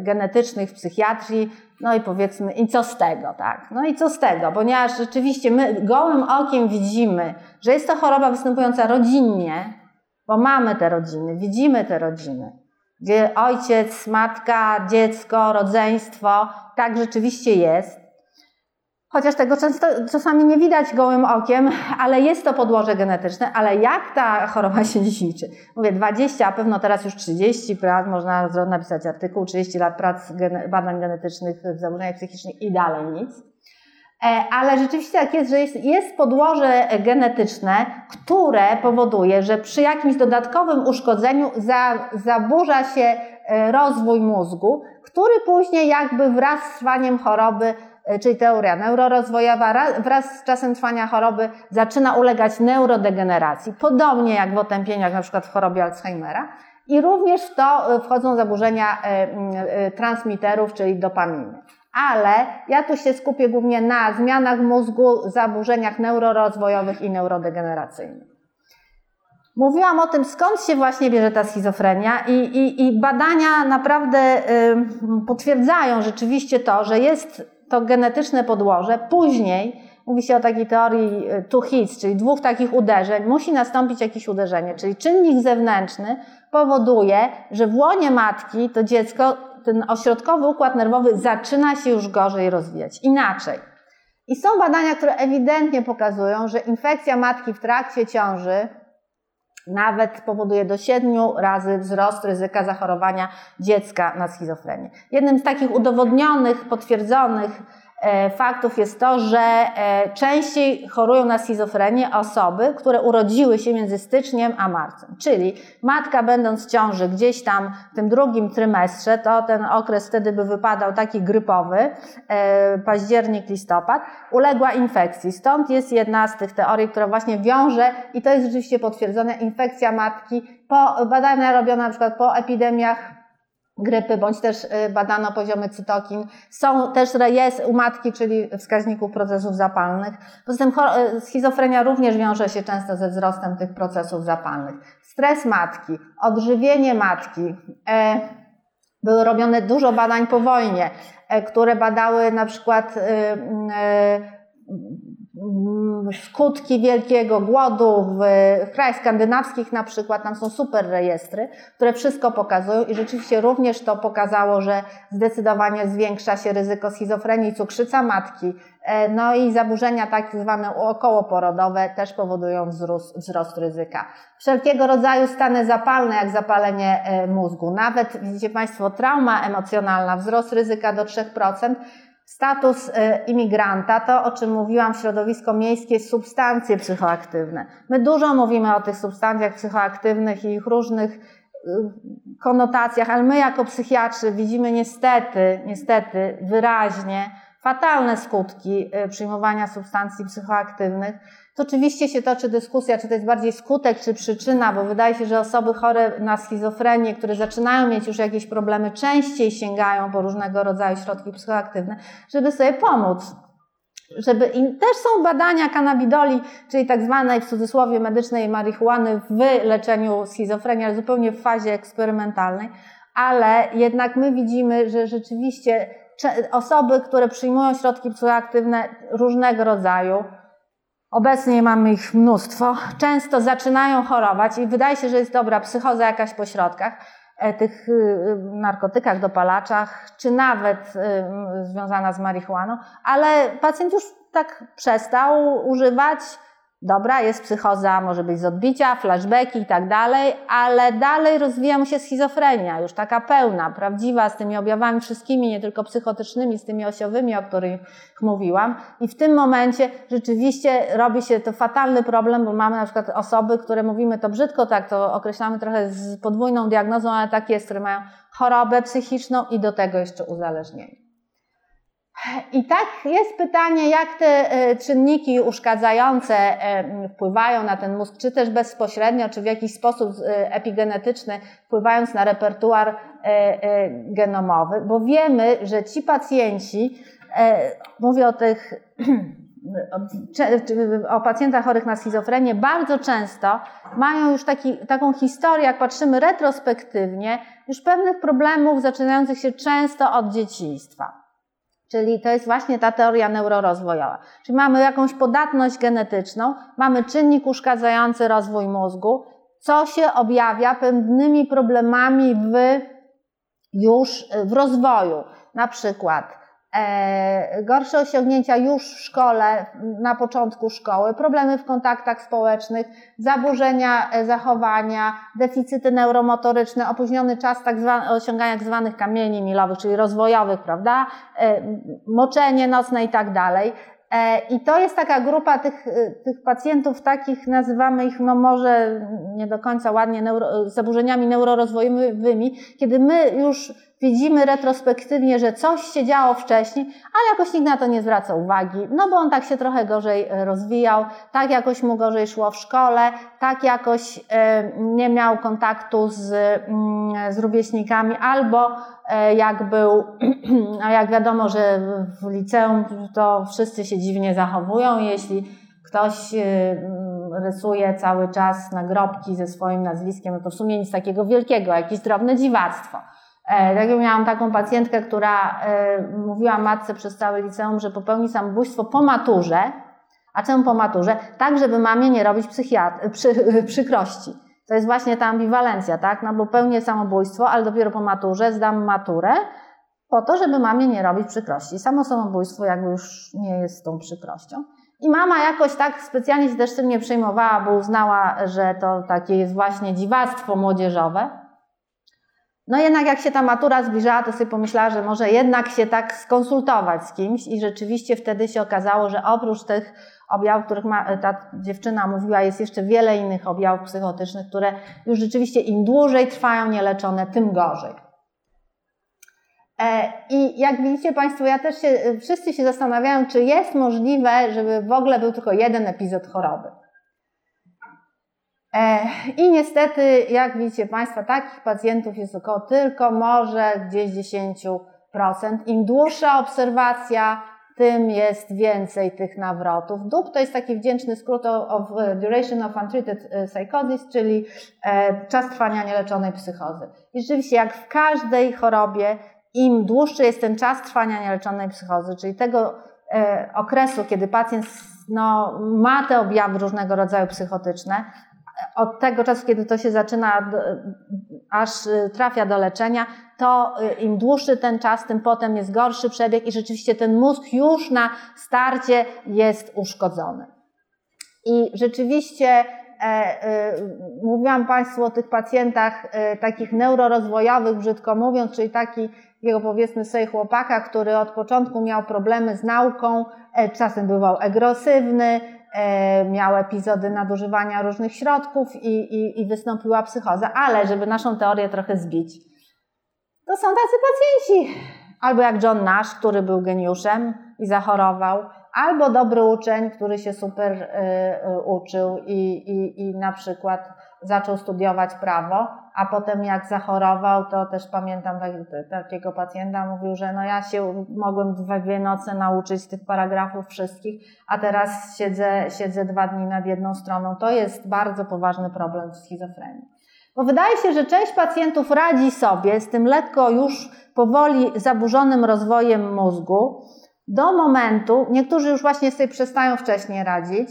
genetycznych w psychiatrii, no i powiedzmy, i co z tego, tak? No i co z tego, ponieważ rzeczywiście my gołym okiem widzimy, że jest to choroba występująca rodzinnie, bo mamy te rodziny, widzimy te rodziny, gdzie ojciec, matka, dziecko, rodzeństwo, tak rzeczywiście jest. Chociaż tego często, czasami nie widać gołym okiem, ale jest to podłoże genetyczne, ale jak ta choroba się dziedziczy? Mówię dwadzieścia, a pewno teraz już trzydzieści lat, można napisać artykuł, trzydzieści lat prac, badań genetycznych w zaburzeniach psychicznych i dalej nic. Ale rzeczywiście tak jest, że jest, jest podłoże genetyczne, które powoduje, że przy jakimś dodatkowym uszkodzeniu za, zaburza się rozwój mózgu, który później jakby wraz z trwaniem choroby, czyli teoria neurorozwojowa, wraz z czasem trwania choroby zaczyna ulegać neurodegeneracji, podobnie jak w otępieniach, na przykład w chorobie Alzheimera. I również w to wchodzą zaburzenia transmiterów, czyli dopaminy. Ale ja tu się skupię głównie na zmianach mózgu, zaburzeniach neurorozwojowych i neurodegeneracyjnych. Mówiłam o tym, skąd się właśnie bierze ta schizofrenia i, i, i badania naprawdę potwierdzają rzeczywiście to, że jest to genetyczne podłoże. Później, mówi się o takiej teorii two hits, czyli dwóch takich uderzeń, musi nastąpić jakieś uderzenie, czyli czynnik zewnętrzny powoduje, że w łonie matki to dziecko, ten ośrodkowy układ nerwowy zaczyna się już gorzej rozwijać, inaczej. I są badania, które ewidentnie pokazują, że infekcja matki w trakcie ciąży nawet powoduje do siedmiu razy wzrost ryzyka zachorowania dziecka na schizofrenię. Jednym z takich udowodnionych, potwierdzonych faktów jest to, że częściej chorują na schizofrenię osoby, które urodziły się między styczniem a marcem. Czyli matka będąc w ciąży gdzieś tam w tym drugim trymestrze, to ten okres wtedy by wypadał taki grypowy, październik, listopad, uległa infekcji. Stąd jest jedna z tych teorii, która właśnie wiąże, i to jest rzeczywiście potwierdzone, infekcja matki. Po badania robione na przykład po epidemiach grypy, bądź też badano poziomy cytokin. Są też rejestry u matki, czyli wskaźników procesów zapalnych. Poza tym schizofrenia również wiąże się często ze wzrostem tych procesów zapalnych. Stres matki, odżywienie matki. Były robione dużo badań po wojnie, które badały na przykład skutki wielkiego głodu w, w krajach skandynawskich na przykład, tam są super rejestry, które wszystko pokazują i rzeczywiście również to pokazało, że zdecydowanie zwiększa się ryzyko schizofrenii, cukrzyca matki, no i zaburzenia tak zwane okołoporodowe też powodują wzrost, wzrost ryzyka. Wszelkiego rodzaju stany zapalne, jak zapalenie mózgu, nawet widzicie Państwo trauma emocjonalna, wzrost ryzyka do trzy procent, Status imigranta, to o czym mówiłam, środowisko miejskie, substancje psychoaktywne. My dużo mówimy o tych substancjach psychoaktywnych i ich różnych konotacjach, ale my jako psychiatrzy widzimy niestety, niestety wyraźnie fatalne skutki przyjmowania substancji psychoaktywnych. To oczywiście się toczy dyskusja, czy to jest bardziej skutek, czy przyczyna, bo wydaje się, że osoby chore na schizofrenię, które zaczynają mieć już jakieś problemy, częściej sięgają po różnego rodzaju środki psychoaktywne, żeby sobie pomóc. Żeby im, też są badania kanabidoli, czyli tak zwanej w cudzysłowie medycznej marihuany w leczeniu schizofrenii, ale zupełnie w fazie eksperymentalnej, ale jednak my widzimy, że rzeczywiście osoby, które przyjmują środki psychoaktywne różnego rodzaju, obecnie mamy ich mnóstwo, często zaczynają chorować i wydaje się, że jest dobra psychoza jakaś po środkach, tych narkotykach, dopalaczach, czy nawet związana z marihuaną, ale pacjent już tak przestał używać. Dobra, jest psychoza, może być z odbicia, flashbacki i tak dalej, ale dalej rozwija mu się schizofrenia, już taka pełna, prawdziwa, z tymi objawami wszystkimi, nie tylko psychotycznymi, z tymi osiowymi, o których mówiłam. I w tym momencie rzeczywiście robi się to fatalny problem, bo mamy na przykład osoby, które mówimy to brzydko, tak to określamy trochę z podwójną diagnozą, ale tak jest, które mają chorobę psychiczną i do tego jeszcze uzależnienie. I tak jest pytanie, jak te czynniki uszkadzające wpływają na ten mózg, czy też bezpośrednio, czy w jakiś sposób epigenetyczny, wpływając na repertuar genomowy, bo wiemy, że ci pacjenci, mówię o tych, o pacjentach chorych na schizofrenię, bardzo często mają już taki, taką historię, jak patrzymy retrospektywnie, już pewnych problemów zaczynających się często od dzieciństwa. Czyli to jest właśnie ta teoria neurorozwojowa. Czyli mamy jakąś podatność genetyczną, mamy czynnik uszkadzający rozwój mózgu, co się objawia pewnymi problemami w, już w rozwoju. Na przykład e, gorsze osiągnięcia już w szkole, na początku szkoły, problemy w kontaktach społecznych, zaburzenia zachowania, deficyty neuromotoryczne, opóźniony czas tak zwanych, osiągania tak zwanych kamieni milowych, czyli rozwojowych, prawda, moczenie nocne i tak dalej. I to jest taka grupa tych, tych pacjentów, takich nazywamy ich, no może nie do końca ładnie, neuro, zaburzeniami neurorozwojowymi, kiedy my już widzimy retrospektywnie, że coś się działo wcześniej, ale jakoś nikt na to nie zwraca uwagi, no bo on tak się trochę gorzej rozwijał, tak jakoś mu gorzej szło w szkole, tak jakoś nie miał kontaktu z, z rówieśnikami, albo jak był, a jak wiadomo, że w liceum to wszyscy się dziwnie zachowują, jeśli ktoś rysuje cały czas nagrobki ze swoim nazwiskiem, no to w sumie nic takiego wielkiego, jakieś drobne dziwactwo. Tak jak miałam taką pacjentkę, która mówiła matce przez całe liceum, że popełni samobójstwo po maturze, a czemu po maturze? Tak, żeby mamie nie robić psychiat- przy, przykrości. To jest właśnie ta ambiwalencja, tak? No bo pełnię samobójstwo, ale dopiero po maturze zdam maturę po to, żeby mamie nie robić przykrości. Samo samobójstwo jakby już nie jest tą przykrością. I mama jakoś tak specjalnie się też tym nie przejmowała, bo uznała, że to takie jest właśnie dziwactwo młodzieżowe. No jednak jak się ta matura zbliżała, to sobie pomyślała, że może jednak się tak skonsultować z kimś i rzeczywiście wtedy się okazało, że oprócz tych objawów, których ma, ta dziewczyna mówiła, jest jeszcze wiele innych objawów psychotycznych, które już rzeczywiście im dłużej trwają nieleczone, tym gorzej. I jak widzicie Państwo, ja też się, wszyscy się zastanawiają, czy jest możliwe, żeby w ogóle był tylko jeden epizod choroby. I niestety, jak widzicie Państwo, takich pacjentów jest około tylko może gdzieś dziesięć procent. Im dłuższa obserwacja, tym jest więcej tych nawrotów. D U P to jest taki wdzięczny skrót of Duration of Untreated Psychosis, czyli czas trwania nieleczonej psychozy. I rzeczywiście, jak w każdej chorobie, im dłuższy jest ten czas trwania nieleczonej psychozy, czyli tego okresu, kiedy pacjent no, ma te objawy różnego rodzaju psychotyczne, od tego czasu, kiedy to się zaczyna, aż trafia do leczenia, to im dłuższy ten czas, tym potem jest gorszy przebieg i rzeczywiście ten mózg już na starcie jest uszkodzony. I rzeczywiście e, e, mówiłam Państwu o tych pacjentach e, takich neurorozwojowych, brzydko mówiąc, czyli taki, jego powiedzmy sobie chłopaka, który od początku miał problemy z nauką, e, czasem bywał agresywny, miał epizody nadużywania różnych środków i, i, i wystąpiła psychoza, ale żeby naszą teorię trochę zbić, to są tacy pacjenci. Albo jak John Nash, który był geniuszem i zachorował, albo dobry uczeń, który się super y, y, uczył i, i, i na przykład zaczął studiować prawo, a potem jak zachorował, to też pamiętam tak, takiego pacjenta, mówił, że no ja się mogłem we dwie noce nauczyć tych paragrafów wszystkich, a teraz siedzę, siedzę dwa dni nad jedną stroną. To jest bardzo poważny problem w schizofrenii. Bo wydaje się, że część pacjentów radzi sobie z tym lekko już powoli zaburzonym rozwojem mózgu do momentu, niektórzy już właśnie sobie przestają wcześniej radzić,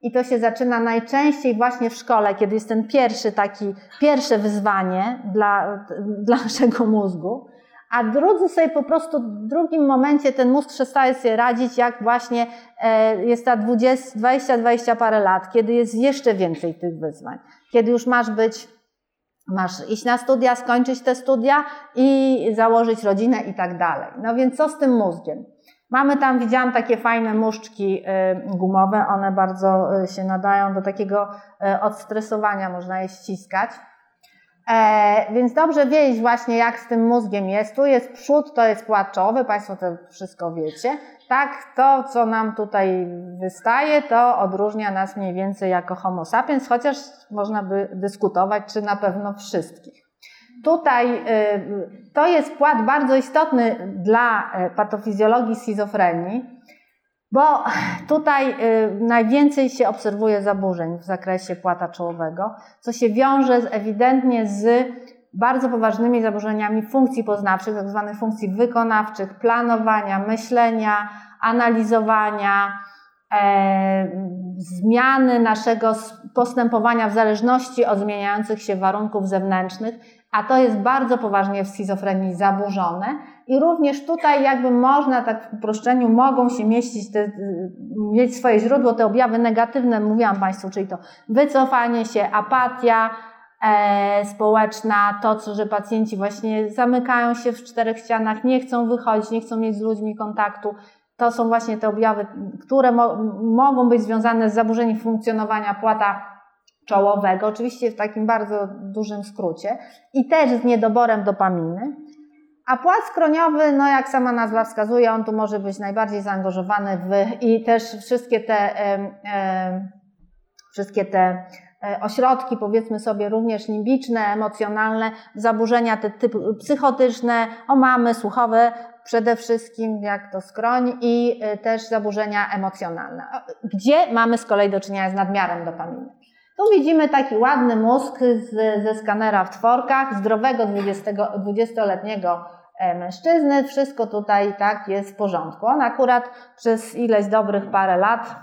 i to się zaczyna najczęściej właśnie w szkole, kiedy jest ten pierwszy taki, pierwsze wyzwanie dla, dla naszego mózgu, a drudzy sobie po prostu w drugim momencie ten mózg przestaje sobie radzić, jak właśnie e, jest ta dwadzieścia, dwadzieścia parę lat, kiedy jest jeszcze więcej tych wyzwań, kiedy już masz być, masz iść na studia, skończyć te studia i założyć rodzinę i tak dalej. No więc co z tym mózgiem? Mamy tam, widziałam takie fajne muszczki gumowe, one bardzo się nadają do takiego odstresowania, można je ściskać. E, więc dobrze wiedzieć właśnie, jak z tym mózgiem jest. Tu jest przód, to jest płat czołowy, Państwo to wszystko wiecie. Tak, to co nam tutaj wystaje, to odróżnia nas mniej więcej jako homo sapiens, chociaż można by dyskutować, czy na pewno wszystkich. Tutaj to jest płat bardzo istotny dla patofizjologii schizofrenii, bo tutaj najwięcej się obserwuje zaburzeń w zakresie płata czołowego, co się wiąże ewidentnie z bardzo poważnymi zaburzeniami funkcji poznawczych, tak zwanych funkcji wykonawczych, planowania, myślenia, analizowania, E, zmiany naszego postępowania w zależności od zmieniających się warunków zewnętrznych, a to jest bardzo poważnie w schizofrenii zaburzone i również tutaj jakby można, tak w uproszczeniu, mogą się mieścić, te, mieć swoje źródło te objawy negatywne, mówiłam Państwu, czyli to wycofanie się, apatia e, społeczna, to, co, że pacjenci właśnie zamykają się w czterech ścianach, nie chcą wychodzić, nie chcą mieć z ludźmi kontaktu. To są właśnie te objawy, które mo- mogą być związane z zaburzeniem funkcjonowania płata czołowego, oczywiście w takim bardzo dużym skrócie, i też z niedoborem dopaminy, A płat skroniowy, no jak sama nazwa wskazuje, on tu może być najbardziej zaangażowany w, i też wszystkie te, wszystkie te ośrodki, powiedzmy sobie, również limbiczne, emocjonalne, zaburzenia te typu psychotyczne, omamy, słuchowe, przede wszystkim jak to skroń i też zaburzenia emocjonalne, gdzie mamy z kolei do czynienia z nadmiarem dopaminy. Tu widzimy taki ładny mózg z, ze skanera w tworkach, zdrowego dwudziestoletniego mężczyzny, wszystko tutaj tak jest w porządku. On akurat przez ileś dobrych parę lat,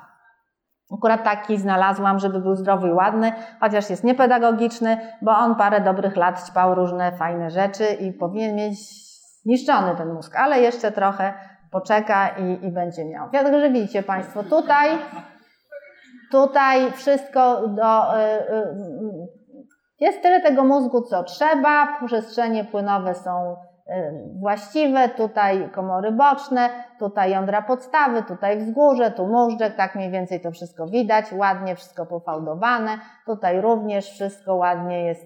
akurat taki znalazłam, żeby był zdrowy i ładny, chociaż jest niepedagogiczny, bo on parę dobrych lat ćpał różne fajne rzeczy i powinien mieć zniszczony ten mózg, ale jeszcze trochę poczeka i, i będzie miał. Także widzicie Państwo tutaj... Tutaj wszystko do, jest tyle tego mózgu, co trzeba, przestrzenie płynowe są właściwe, tutaj komory boczne, tutaj jądra podstawy, tutaj wzgórze, tu móżdżek, tak mniej więcej to wszystko widać, ładnie wszystko pofałdowane, tutaj również wszystko ładnie jest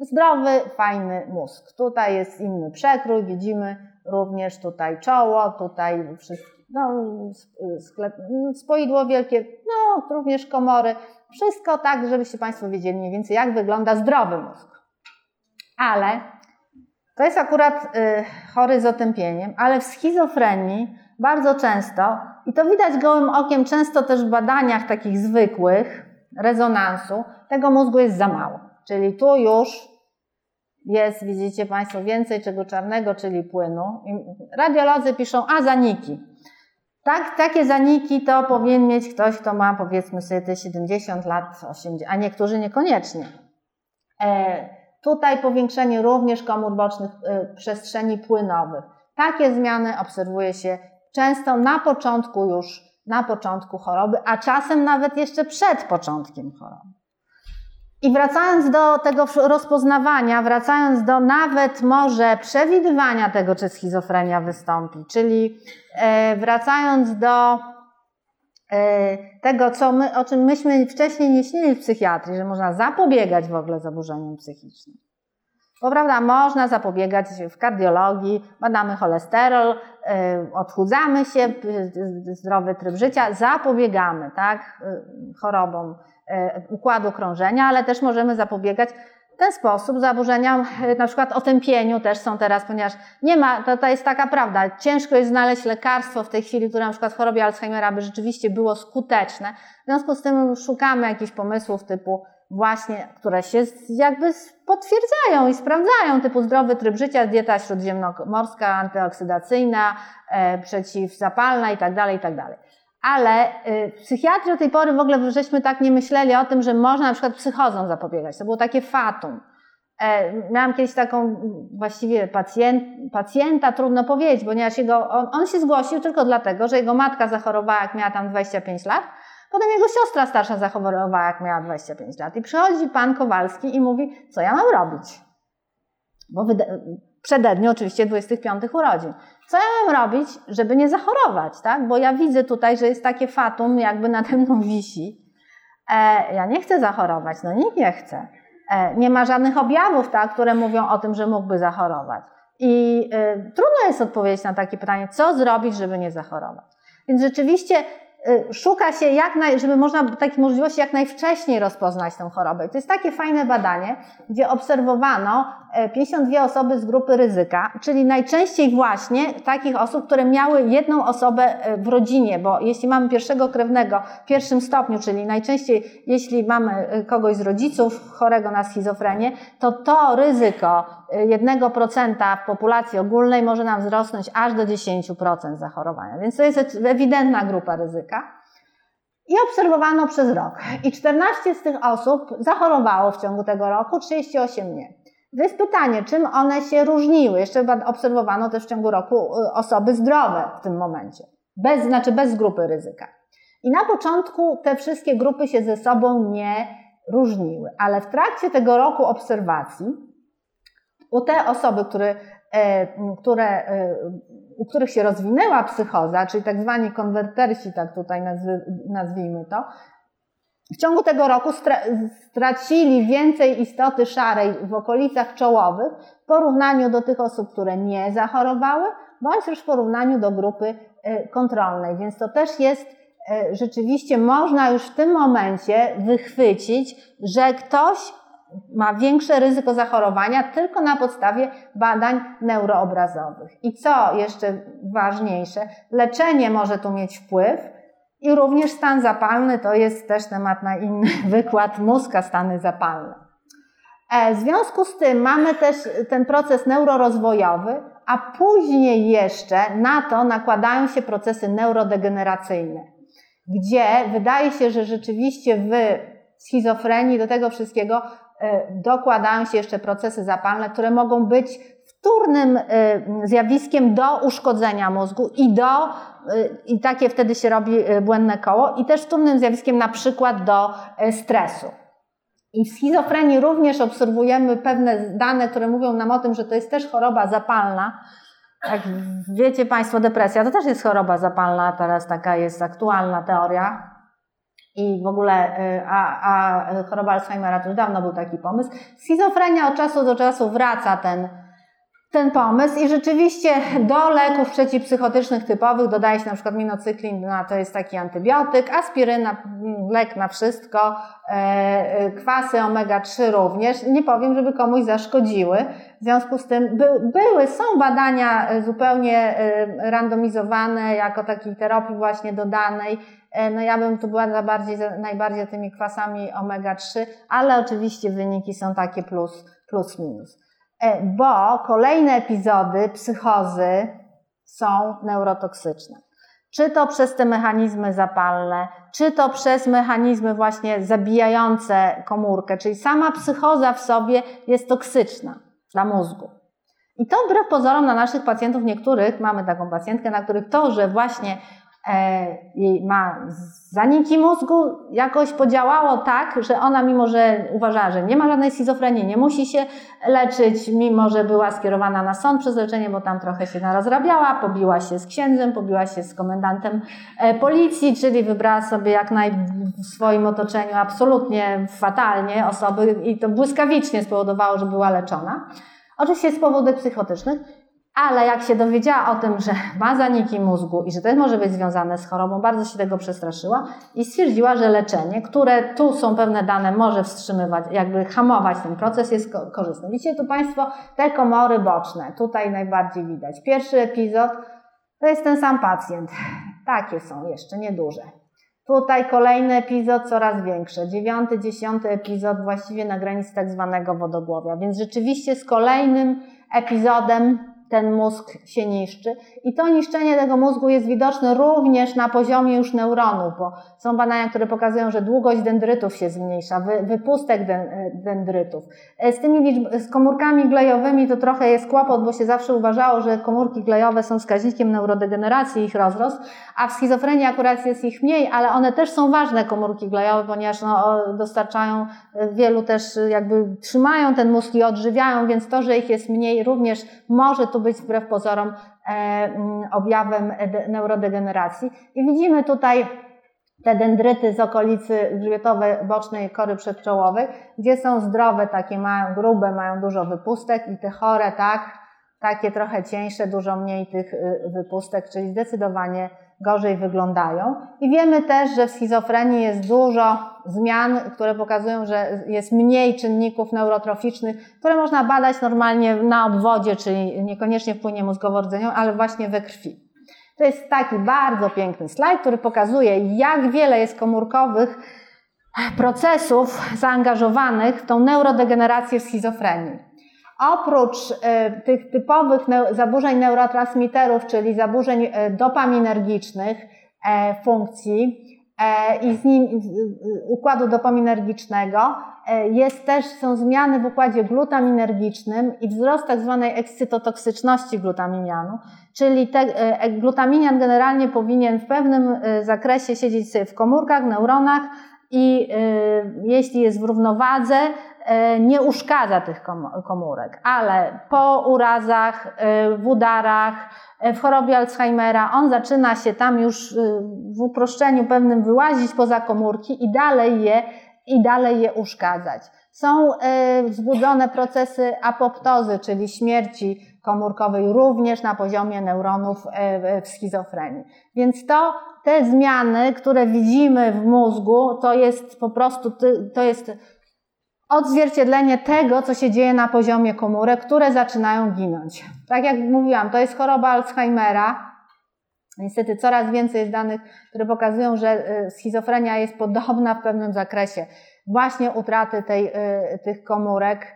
zdrowy, fajny mózg. Tutaj jest inny przekrój, widzimy również tutaj czoło, tutaj wszystko. No, sklep, spoidło wielkie, no również komory, wszystko tak, żebyście Państwo wiedzieli mniej więcej, jak wygląda zdrowy mózg. Ale to jest akurat y, chory z otępieniem, ale w schizofrenii bardzo często, i to widać gołym okiem często też w badaniach takich zwykłych, rezonansu, tego mózgu jest za mało. Czyli tu już jest, widzicie Państwo, więcej czego czarnego, czyli płynu. Radiolodzy piszą, a zaniki. Tak, takie zaniki to powinien mieć ktoś, kto ma powiedzmy sobie te siedemdziesiąt lat, osiemdziesiąt, a niektórzy niekoniecznie. E, tutaj powiększenie również komór bocznych e, przestrzeni płynowych. Takie zmiany obserwuje się często na początku już, na początku choroby, a czasem nawet jeszcze przed początkiem choroby. I wracając do tego rozpoznawania, wracając do nawet może przewidywania tego, czy schizofrenia wystąpi, czyli wracając do tego, co my, o czym myśmy wcześniej nie śnili w psychiatrii, że można zapobiegać w ogóle zaburzeniom psychicznym. Bo prawda, można zapobiegać w kardiologii, badamy cholesterol, odchudzamy się, zdrowy tryb życia, zapobiegamy tak, chorobom układu krążenia, ale też możemy zapobiegać w ten sposób zaburzeniom, na przykład otępieniu też są teraz, ponieważ nie ma, to, to jest taka prawda, ciężko jest znaleźć lekarstwo w tej chwili, które na przykład w chorobie Alzheimera by rzeczywiście było skuteczne, w związku z tym szukamy jakichś pomysłów typu właśnie, które się jakby potwierdzają i sprawdzają, typu zdrowy tryb życia, dieta śródziemnomorska, antyoksydacyjna, e, przeciwzapalna i tak dalej, i tak dalej. Ale psychiatrzy do tej pory w ogóle żeśmy tak nie myśleli o tym, że można na przykład psychozom zapobiegać. To było takie fatum. Miałam kiedyś taką właściwie pacjent, pacjenta, trudno powiedzieć, ponieważ jego, on, on się zgłosił tylko dlatego, że jego matka zachorowała, jak miała tam dwadzieścia pięć lat, potem jego siostra starsza zachorowała, jak miała dwadzieścia pięć lat. I przychodzi pan Kowalski i mówi, co ja mam robić? Bo wyda- przede dniu oczywiście dwudziestych piątych urodzin. Co ja mam robić, żeby nie zachorować, tak? Bo ja widzę tutaj, że jest takie fatum, jakby nade mną wisi. E, ja nie chcę zachorować, no nikt nie chce. E, nie ma żadnych objawów, tak, które mówią o tym, że mógłby zachorować. I e, trudno jest odpowiedzieć na takie pytanie, co zrobić, żeby nie zachorować. Więc rzeczywiście e, szuka się, jak naj, żeby można takie możliwości jak najwcześniej rozpoznać tę chorobę. I to jest takie fajne badanie, gdzie obserwowano pięćdziesiąt dwie osoby z grupy ryzyka, czyli najczęściej właśnie takich osób, które miały jedną osobę w rodzinie, bo jeśli mamy pierwszego krewnego w pierwszym stopniu, czyli najczęściej jeśli mamy kogoś z rodziców chorego na schizofrenię, to to ryzyko jednego procenta w populacji ogólnej może nam wzrosnąć aż do dziesięciu procent zachorowania, więc to jest ewidentna grupa ryzyka. I obserwowano przez rok i czternaście z tych osób zachorowało w ciągu tego roku, trzydzieści osiem nie. To jest pytanie, czym one się różniły. Jeszcze obserwowano też w ciągu roku osoby zdrowe w tym momencie, bez, znaczy bez grupy ryzyka. I na początku te wszystkie grupy się ze sobą nie różniły, ale w trakcie tego roku obserwacji u te osoby, które, które, u których się rozwinęła psychoza, czyli tak zwani konwertersi, tak tutaj nazwy, nazwijmy to, W ciągu tego roku stracili więcej istoty szarej w okolicach czołowych w porównaniu do tych osób, które nie zachorowały, bądź już w porównaniu do grupy kontrolnej. Więc to też jest rzeczywiście, można już w tym momencie wychwycić, że ktoś ma większe ryzyko zachorowania tylko na podstawie badań neuroobrazowych. I co jeszcze ważniejsze, leczenie może tu mieć wpływ. I również stan zapalny to jest też temat na inny wykład mózga, stany zapalne. W związku z tym mamy też ten proces neurorozwojowy, a później jeszcze na to nakładają się procesy neurodegeneracyjne, gdzie wydaje się, że rzeczywiście w schizofrenii do tego wszystkiego dokładają się jeszcze procesy zapalne, które mogą być wtórnym zjawiskiem do uszkodzenia mózgu i do, i takie wtedy się robi błędne koło, i też wtórnym zjawiskiem na przykład do stresu. I w schizofrenii również obserwujemy pewne dane, które mówią nam o tym, że to jest też choroba zapalna. Jak wiecie Państwo, depresja to też jest choroba zapalna, teraz taka jest aktualna teoria. I w ogóle a, a choroba Alzheimera to już dawno był taki pomysł. Schizofrenia od czasu do czasu wraca ten ten pomysł i rzeczywiście do leków przeciwpsychotycznych typowych dodaje się na przykład minocyklina, to jest taki antybiotyk, aspiryna, lek na wszystko, kwasy omega trzy również. Nie powiem, żeby komuś zaszkodziły. W związku z tym by, były, są badania zupełnie randomizowane jako takiej terapii właśnie dodanej. No ja bym tu była najbardziej, najbardziej tymi kwasami omega trzy, ale oczywiście wyniki są takie plus, plus minus. Bo kolejne epizody psychozy są neurotoksyczne. Czy to przez te mechanizmy zapalne, czy to przez mechanizmy właśnie zabijające komórkę, czyli sama psychoza w sobie jest toksyczna dla mózgu. I to wbrew pozorom na naszych pacjentów niektórych, mamy taką pacjentkę, na których to, że właśnie jej ma zaniki mózgu, jakoś podziałało tak, że ona mimo, że uważała, że nie ma żadnej schizofrenii, nie musi się leczyć, mimo, że była skierowana na sąd przez leczenie, bo tam trochę się narozrabiała, pobiła się z księdzem, pobiła się z komendantem policji, czyli wybrała sobie jak naj... w swoim otoczeniu absolutnie fatalnie osoby i to błyskawicznie spowodowało, że była leczona. Oczywiście z powodów psychotycznych. Ale jak się dowiedziała o tym, że ma zaniki mózgu i że to może być związane z chorobą, bardzo się tego przestraszyła i stwierdziła, że leczenie, które tu są pewne dane, może wstrzymywać, jakby hamować ten proces, jest korzystne. Widzicie tu Państwo te komory boczne, tutaj najbardziej widać. Pierwszy epizod to jest ten sam pacjent, takie są jeszcze, nieduże. Tutaj kolejny epizod coraz większy, dziewiąty, dziesiąty epizod właściwie na granicy tak zwanego wodogłowia, więc rzeczywiście z kolejnym epizodem ten mózg się niszczy i to niszczenie tego mózgu jest widoczne również na poziomie już neuronów, bo są badania, które pokazują, że długość dendrytów się zmniejsza, wypustek dendrytów. Z tymi liczb, z komórkami glejowymi to trochę jest kłopot, bo się zawsze uważało, że komórki glejowe są wskaźnikiem neurodegeneracji, ich rozrost, a w schizofrenii akurat jest ich mniej, ale one też są ważne, komórki glejowe, ponieważ no, dostarczają wielu też, jakby trzymają ten mózg i odżywiają, więc to, że ich jest mniej, również może być wbrew pozorom e, objawem neurodegeneracji. I widzimy tutaj te dendryty z okolicy grzbietowej, bocznej kory przedczołowej, gdzie są zdrowe, takie mają grube, mają dużo wypustek i te chore, tak, takie trochę cieńsze, dużo mniej tych wypustek, czyli zdecydowanie gorzej wyglądają. I wiemy też, że w schizofrenii jest dużo zmian, które pokazują, że jest mniej czynników neurotroficznych, które można badać normalnie na obwodzie, czyli niekoniecznie w płynie mózgowo-rdzeniowej, ale właśnie we krwi. To jest taki bardzo piękny slajd, który pokazuje, jak wiele jest komórkowych procesów zaangażowanych w tą neurodegenerację w schizofrenii. Oprócz y, tych typowych neu- zaburzeń neurotransmiterów, czyli zaburzeń y, dopaminergicznych e, funkcji e, i z nim y, y, układu dopaminergicznego, e, jest też, są zmiany w układzie glutaminergicznym i wzrost tak zwanej ekscytotoksyczności glutaminianu, czyli te, e, glutaminian generalnie powinien w pewnym e, zakresie siedzieć sobie w komórkach, neuronach, i jeśli jest w równowadze, nie uszkadza tych komórek, ale po urazach, w udarach, w chorobie Alzheimera on zaczyna się tam już w uproszczeniu pewnym wyłazić poza komórki i dalej je, i dalej je uszkadzać. Są wzbudzone procesy apoptozy, czyli śmierci komórkowej również na poziomie neuronów w schizofrenii. Więc to te zmiany, które widzimy w mózgu, to jest po prostu to jest odzwierciedlenie tego, co się dzieje na poziomie komórek, które zaczynają ginąć. Tak jak mówiłam, to jest choroba Alzheimera. Niestety coraz więcej jest danych, które pokazują, że schizofrenia jest podobna w pewnym zakresie właśnie utraty tej, tych komórek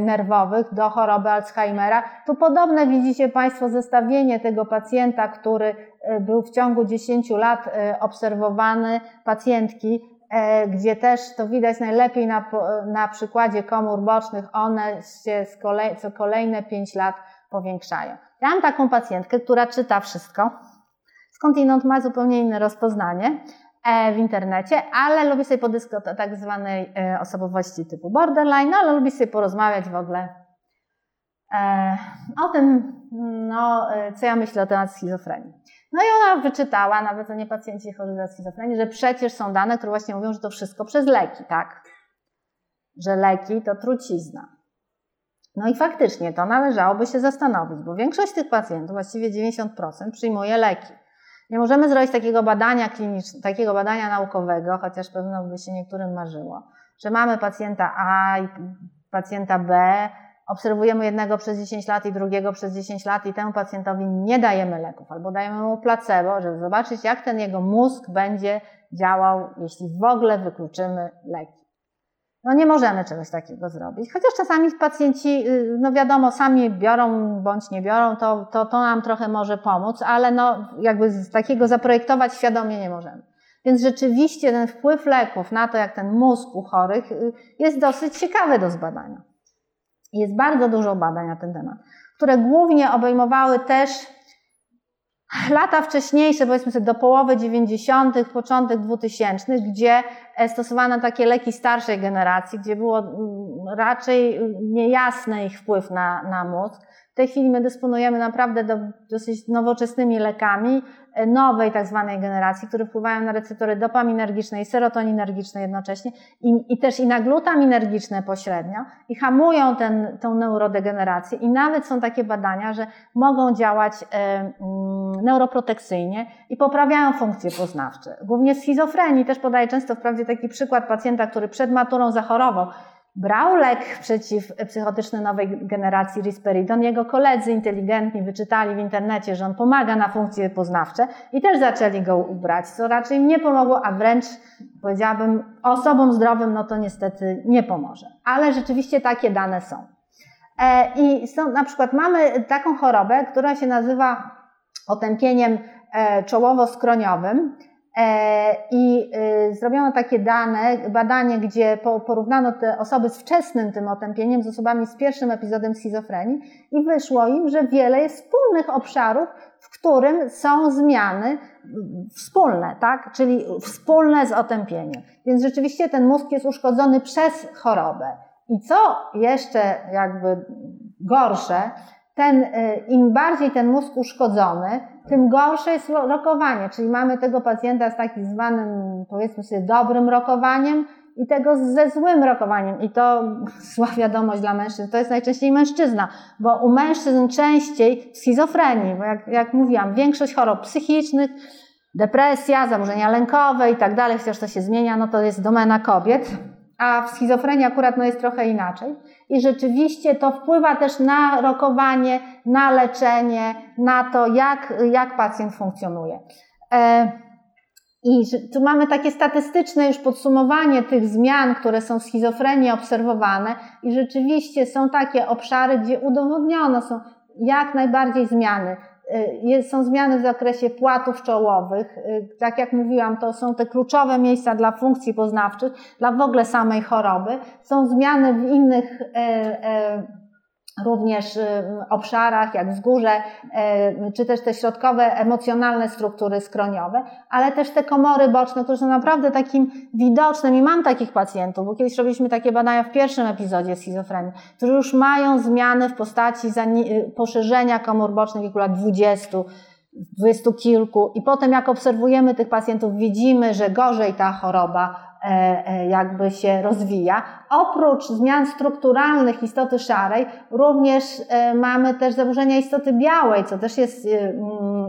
nerwowych do choroby Alzheimera. Tu podobne widzicie Państwo zestawienie tego pacjenta, który był w ciągu dziesięciu lat obserwowany, pacjentki, gdzie też to widać najlepiej na, na przykładzie komór bocznych, one się z kolei, co kolejne pięć lat powiększają. Ja mam taką pacjentkę, która czyta wszystko, skądinąd ma zupełnie inne rozpoznanie w internecie, ale lubi sobie podyskutować o tak zwanej osobowości typu borderline, no ale lubi sobie porozmawiać w ogóle o tym, no, co ja myślę na temat schizofrenii. No i ona wyczytała, nawet to nie pacjenci chorzy na schizofrenię, że przecież są dane, które właśnie mówią, że to wszystko przez leki, tak? Że leki to trucizna. No i faktycznie to należałoby się zastanowić, bo większość tych pacjentów, właściwie dziewięćdziesiąt procent, przyjmuje leki. Nie możemy zrobić takiego badania klinicznego, takiego badania naukowego, chociaż pewno by się niektórym marzyło, że mamy pacjenta A i pacjenta B, obserwujemy jednego przez dziesięć lat i drugiego przez dziesięć lat i temu pacjentowi nie dajemy leków albo dajemy mu placebo, żeby zobaczyć, jak ten jego mózg będzie działał, jeśli w ogóle wykluczymy leki. No nie możemy czegoś takiego zrobić, chociaż czasami pacjenci, no wiadomo, sami biorą bądź nie biorą, to, to, to nam trochę może pomóc, ale no jakby z takiego zaprojektować świadomie nie możemy. Więc rzeczywiście ten wpływ leków na to, jak ten mózg u chorych jest dosyć ciekawy do zbadania. Jest bardzo dużo badań na ten temat, które głównie obejmowały też lata wcześniejsze, powiedzmy sobie do połowy dziewięćdziesiątych, początek dwutysięcznych, gdzie stosowano takie leki starszej generacji, gdzie było raczej niejasny ich wpływ na, na mózg. W tej chwili my dysponujemy naprawdę do, dosyć nowoczesnymi lekami nowej tak zwanej generacji, które wpływają na receptory dopaminergiczne i serotoninergiczne jednocześnie i, i też i na glutaminergiczne pośrednio i hamują ten, tą neurodegenerację i nawet są takie badania, że mogą działać e, neuroprotekcyjnie i poprawiają funkcje poznawcze. Głównie schizofrenii też podaję często wprawdzie taki przykład pacjenta, który przed maturą zachorował. Brał lek przeciwpsychotyczny nowej generacji risperidon. Jego koledzy inteligentni wyczytali w internecie, że on pomaga na funkcje poznawcze i też zaczęli go brać, co raczej im nie pomogło, a wręcz powiedziałabym osobom zdrowym, no to niestety nie pomoże. Ale rzeczywiście takie dane są. I są, na przykład mamy taką chorobę, która się nazywa otępieniem czołowo-skroniowym. I zrobiono takie dane, badanie, gdzie porównano te osoby z wczesnym tym otępieniem z osobami z pierwszym epizodem schizofrenii i wyszło im, że wiele jest wspólnych obszarów, w którym są zmiany wspólne, tak? Czyli wspólne z otępieniem. Więc rzeczywiście ten mózg jest uszkodzony przez chorobę. I co jeszcze jakby gorsze, ten, im bardziej ten mózg uszkodzony, tym gorsze jest rokowanie, czyli mamy tego pacjenta z takim zwanym, powiedzmy sobie, dobrym rokowaniem i tego ze złym rokowaniem. I to zła wiadomość dla mężczyzn, to jest najczęściej mężczyzna, bo u mężczyzn częściej w schizofrenii, bo jak, jak mówiłam, większość chorób psychicznych, depresja, zaburzenia lękowe i tak dalej, chociaż to się zmienia, no to jest domena kobiet. A w schizofrenii akurat no jest trochę inaczej. I rzeczywiście to wpływa też na rokowanie, na leczenie, na to, jak, jak pacjent funkcjonuje. I tu mamy takie statystyczne już podsumowanie tych zmian, które są w schizofrenii obserwowane. I rzeczywiście są takie obszary, gdzie udowodniono są jak najbardziej zmiany. Są zmiany w zakresie płatów czołowych, tak jak mówiłam, to są te kluczowe miejsca dla funkcji poznawczych, dla w ogóle samej choroby. Są zmiany w innych również obszarach, jak wzgórze, czy też te środkowe, emocjonalne struktury skroniowe, ale też te komory boczne, które są naprawdę takim widocznym i mam takich pacjentów, bo kiedyś robiliśmy takie badania w pierwszym epizodzie schizofrenii, którzy już mają zmiany w postaci poszerzenia komór bocznych w wieku lat dwudziestu, dwudziestu kilku i potem jak obserwujemy tych pacjentów, widzimy, że gorzej ta choroba jakby się rozwija. Oprócz zmian strukturalnych istoty szarej, również mamy też zaburzenia istoty białej, co też jest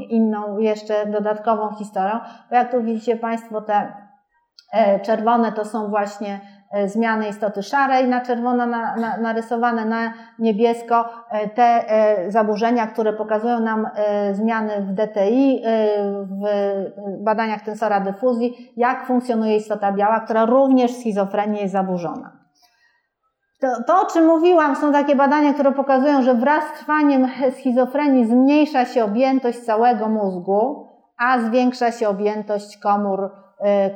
inną jeszcze dodatkową historią, bo jak tu widzicie Państwo, te czerwone to są właśnie zmiany istoty szarej, na czerwono na, na, narysowane, na niebiesko te zaburzenia, które pokazują nam zmiany w D T I, w badaniach tensora dyfuzji, jak funkcjonuje istota biała, która również w schizofrenii jest zaburzona. To, to, o czym mówiłam, są takie badania, które pokazują, że wraz z trwaniem schizofrenii zmniejsza się objętość całego mózgu, a zwiększa się objętość komór,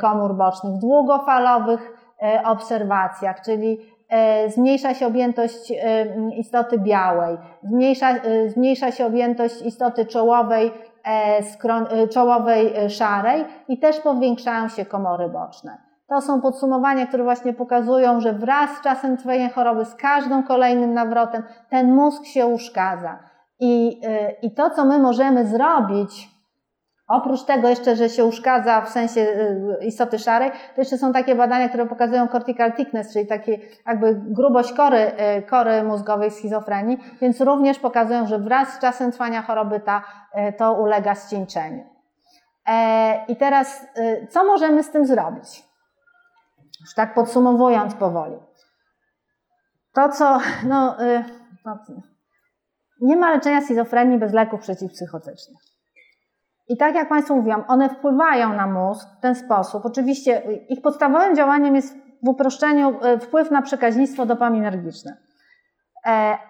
komór bocznych długofalowych, obserwacjach, czyli zmniejsza się objętość istoty białej, zmniejsza, zmniejsza się objętość istoty czołowej, skron, czołowej szarej i też powiększają się komory boczne. To są podsumowania, które właśnie pokazują, że wraz z czasem trwania choroby, z każdym kolejnym nawrotem ten mózg się uszkadza. I, i to, co my możemy zrobić, oprócz tego jeszcze, że się uszkadza w sensie istoty szarej, to jeszcze są takie badania, które pokazują cortical thickness, czyli takie jakby grubość kory, kory mózgowej schizofrenii, więc również pokazują, że wraz z czasem trwania choroby ta, to ulega ścieńczeniu. I teraz, co możemy z tym zrobić? Już tak podsumowując powoli. To, co... No, nie ma leczenia schizofrenii bez leków przeciwpsychotycznych. I tak jak Państwu mówiłam, one wpływają na mózg w ten sposób. Oczywiście ich podstawowym działaniem jest w uproszczeniu wpływ na przekaźnictwo dopaminergiczne.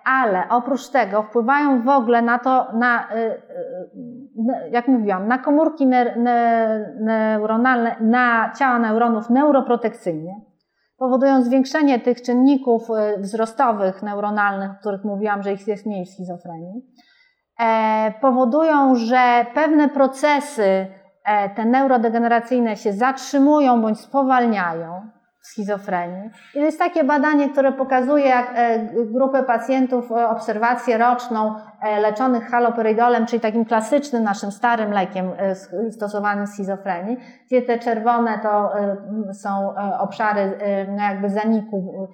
Ale oprócz tego wpływają w ogóle na to, na, jak mówiłam, na komórki ne- ne- neuronalne, na ciała neuronów neuroprotekcyjnie, powodują zwiększenie tych czynników wzrostowych, neuronalnych, o których mówiłam, że ich jest mniej w schizofrenii. E, powodują, że pewne procesy e, te neurodegeneracyjne się zatrzymują bądź spowalniają w schizofrenii. I to jest takie badanie, które pokazuje jak e, grupę pacjentów, e, obserwację roczną e, leczonych haloperidolem, czyli takim klasycznym naszym starym lekiem e, stosowanym w schizofrenii, gdzie te czerwone to e, są e, obszary e, no jakby zaniku,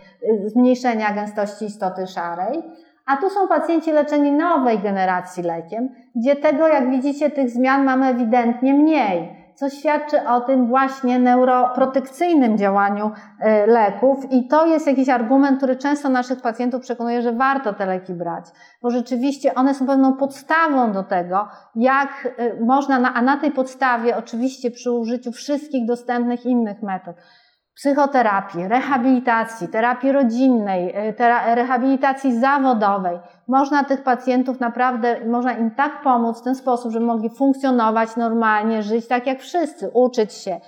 e, zmniejszenia gęstości istoty szarej. A tu są pacjenci leczeni nowej generacji lekiem, gdzie tego, jak widzicie, tych zmian mamy ewidentnie mniej, co świadczy o tym właśnie neuroprotekcyjnym działaniu leków i to jest jakiś argument, który często naszych pacjentów przekonuje, że warto te leki brać, bo rzeczywiście one są pewną podstawą do tego, jak można, a na tej podstawie oczywiście przy użyciu wszystkich dostępnych innych metod, psychoterapii, rehabilitacji, terapii rodzinnej, tera- rehabilitacji zawodowej. Można tych pacjentów naprawdę, można im tak pomóc w ten sposób, żeby mogli funkcjonować normalnie, żyć tak jak wszyscy, uczyć się.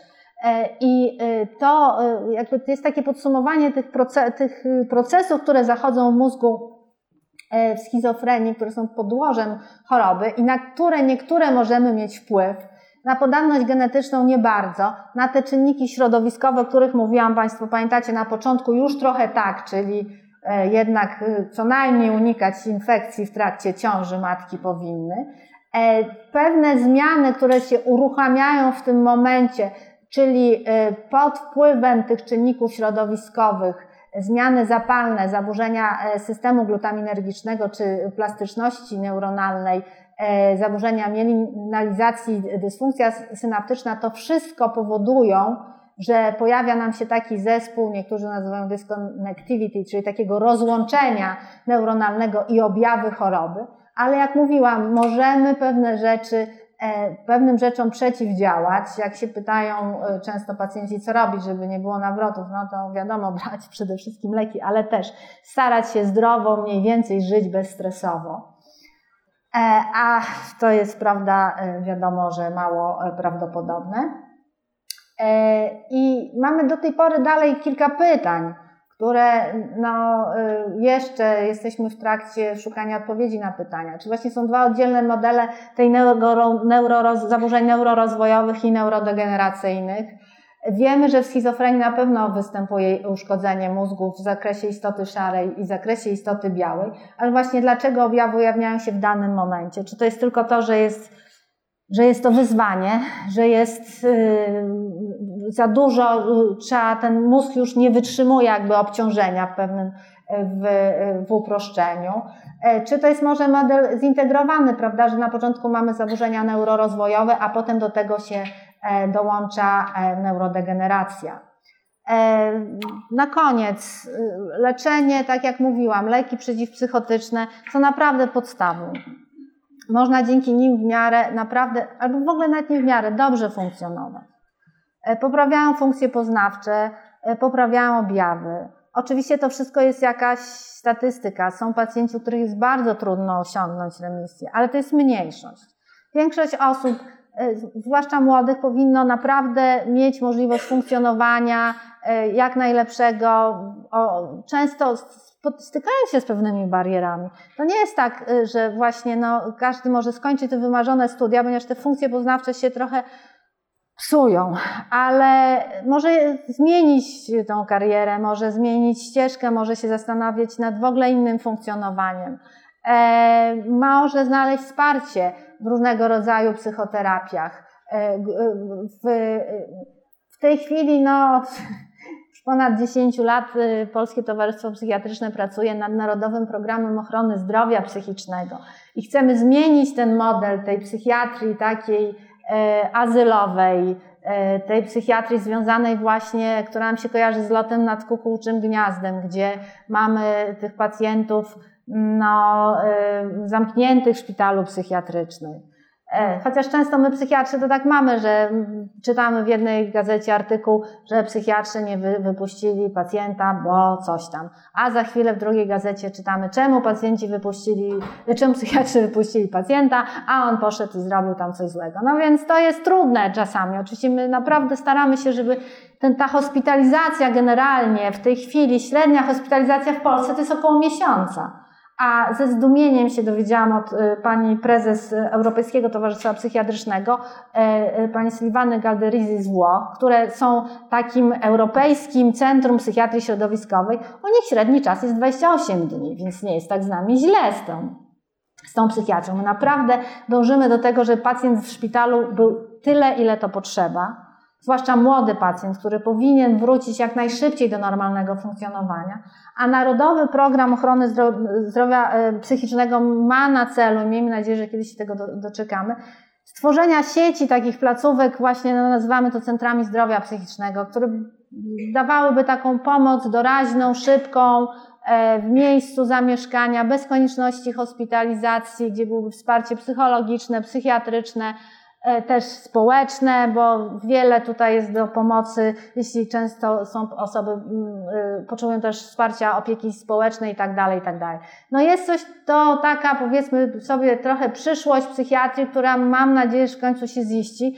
I to jakby jest takie podsumowanie tych, proces- tych procesów, które zachodzą w mózgu w schizofrenii, które są podłożem choroby i na które niektóre możemy mieć wpływ. Na podatność genetyczną nie bardzo, na te czynniki środowiskowe, o których mówiłam Państwu, pamiętacie na początku już trochę tak, czyli jednak co najmniej unikać infekcji w trakcie ciąży matki powinny. Pewne zmiany, które się uruchamiają w tym momencie, czyli pod wpływem tych czynników środowiskowych, zmiany zapalne, zaburzenia systemu glutaminergicznego czy plastyczności neuronalnej, zaburzenia mielinalizacji, dysfunkcja synaptyczna, to wszystko powodują, że pojawia nam się taki zespół, niektórzy nazywają disconnectivity, czyli takiego rozłączenia neuronalnego i objawy choroby, ale jak mówiłam, możemy pewne rzeczy, pewnym rzeczom przeciwdziałać. Jak się pytają często pacjenci, co robić, żeby nie było nawrotów, no to wiadomo, brać przede wszystkim leki, ale też starać się zdrowo, mniej więcej żyć bezstresowo. A to jest, prawda, wiadomo, że mało prawdopodobne. I mamy do tej pory dalej kilka pytań, które no, jeszcze jesteśmy w trakcie szukania odpowiedzi na pytania. Czyli właśnie są dwa oddzielne modele tej neuro, neuro, zaburzeń neurorozwojowych i neurodegeneracyjnych. Wiemy, że w schizofrenii na pewno występuje uszkodzenie mózgu w zakresie istoty szarej i w zakresie istoty białej, ale właśnie dlaczego objawy ujawniają się w danym momencie? Czy to jest tylko to, że jest... że jest to wyzwanie, że jest yy, za dużo, trzeba, ten mózg już nie wytrzymuje jakby obciążenia w pewnym, w, w uproszczeniu. E, czy to jest może model zintegrowany, prawda, że na początku mamy zaburzenia neurorozwojowe, a potem do tego się e, dołącza e, neurodegeneracja. E, na koniec, leczenie, tak jak mówiłam, leki przeciwpsychotyczne są naprawdę podstawą. Można dzięki nim w miarę naprawdę, albo w ogóle nawet nie w miarę, dobrze funkcjonować. Poprawiają funkcje poznawcze, poprawiają objawy. Oczywiście to wszystko jest jakaś statystyka. Są pacjenci, u których jest bardzo trudno osiągnąć remisję, ale to jest mniejszość. Większość osób, zwłaszcza młodych, powinno naprawdę mieć możliwość funkcjonowania jak najlepszego. Często stykają się z pewnymi barierami. To nie jest tak, że właśnie no, każdy może skończyć te wymarzone studia, ponieważ te funkcje poznawcze się trochę psują, ale może zmienić tą karierę, może zmienić ścieżkę, może się zastanawiać nad w ogóle innym funkcjonowaniem. E, może znaleźć wsparcie w różnego rodzaju psychoterapiach. E, w, w tej chwili no... Ponad dziesięć lat Polskie Towarzystwo Psychiatryczne pracuje nad Narodowym Programem Ochrony Zdrowia Psychicznego i chcemy zmienić ten model tej psychiatrii takiej e, azylowej, e, tej psychiatrii związanej właśnie, która nam się kojarzy z lotem nad kukułczym gniazdem, gdzie mamy tych pacjentów no, e, zamkniętych w szpitalu psychiatrycznym. Chociaż często my psychiatrzy to tak mamy, że czytamy w jednej gazecie artykuł, że psychiatrzy nie wy, wypuścili pacjenta, bo coś tam. A za chwilę w drugiej gazecie czytamy, czemu pacjenci wypuścili, czemu psychiatrzy wypuścili pacjenta, a on poszedł i zrobił tam coś złego. No więc to jest trudne czasami. Oczywiście my naprawdę staramy się, żeby ten, ta hospitalizacja generalnie w tej chwili, średnia hospitalizacja w Polsce to jest około miesiąca. A ze zdumieniem się dowiedziałam od pani prezes Europejskiego Towarzystwa Psychiatrycznego, pani Silvany Galderisi z Włoch, które są takim europejskim centrum psychiatrii środowiskowej, u nich średni czas jest dwadzieścia osiem dni, więc nie jest tak z nami źle z tą, z tą psychiatrią. My naprawdę dążymy do tego, żeby pacjent w szpitalu był tyle, ile to potrzeba. Zwłaszcza młody pacjent, który powinien wrócić jak najszybciej do normalnego funkcjonowania, a Narodowy Program Ochrony Zdrowia Psychicznego ma na celu, i miejmy nadzieję, że kiedyś się tego doczekamy, stworzenia sieci takich placówek, właśnie no, nazywamy to centrami zdrowia psychicznego, które dawałyby taką pomoc doraźną, szybką, w miejscu zamieszkania, bez konieczności hospitalizacji, gdzie byłoby wsparcie psychologiczne, psychiatryczne, też społeczne, bo wiele tutaj jest do pomocy, jeśli często są osoby, y, potrzebują też wsparcia opieki społecznej i tak dalej, i tak dalej. No jest coś, to taka powiedzmy sobie trochę przyszłość psychiatrii, która mam nadzieję, że w końcu się ziści,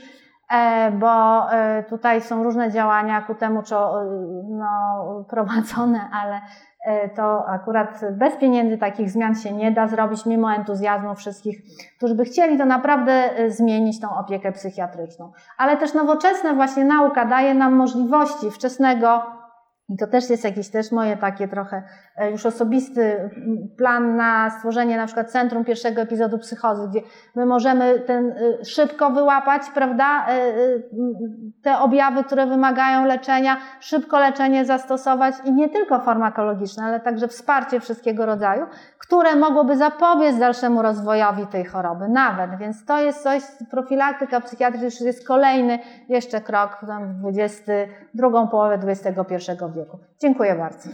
y, bo y, tutaj są różne działania ku temu czy, y, no, prowadzone, ale to akurat bez pieniędzy takich zmian się nie da zrobić, mimo entuzjazmu wszystkich, którzy by chcieli to naprawdę zmienić tą opiekę psychiatryczną. Ale też nowoczesna właśnie nauka daje nam możliwości wczesnego, i to też jest jakiś też moje takie trochę już osobisty plan na stworzenie na przykład centrum pierwszego epizodu psychozy, gdzie my możemy ten szybko wyłapać, prawda, te objawy, które wymagają leczenia, szybko leczenie zastosować i nie tylko farmakologiczne, ale także wsparcie wszystkiego rodzaju, które mogłoby zapobiec dalszemu rozwojowi tej choroby nawet. Więc to jest coś, profilaktyka psychiatrii już jest kolejny jeszcze krok w dwudziestym drugą połowę dwudziestego pierwszego wieku. Dziękuję bardzo.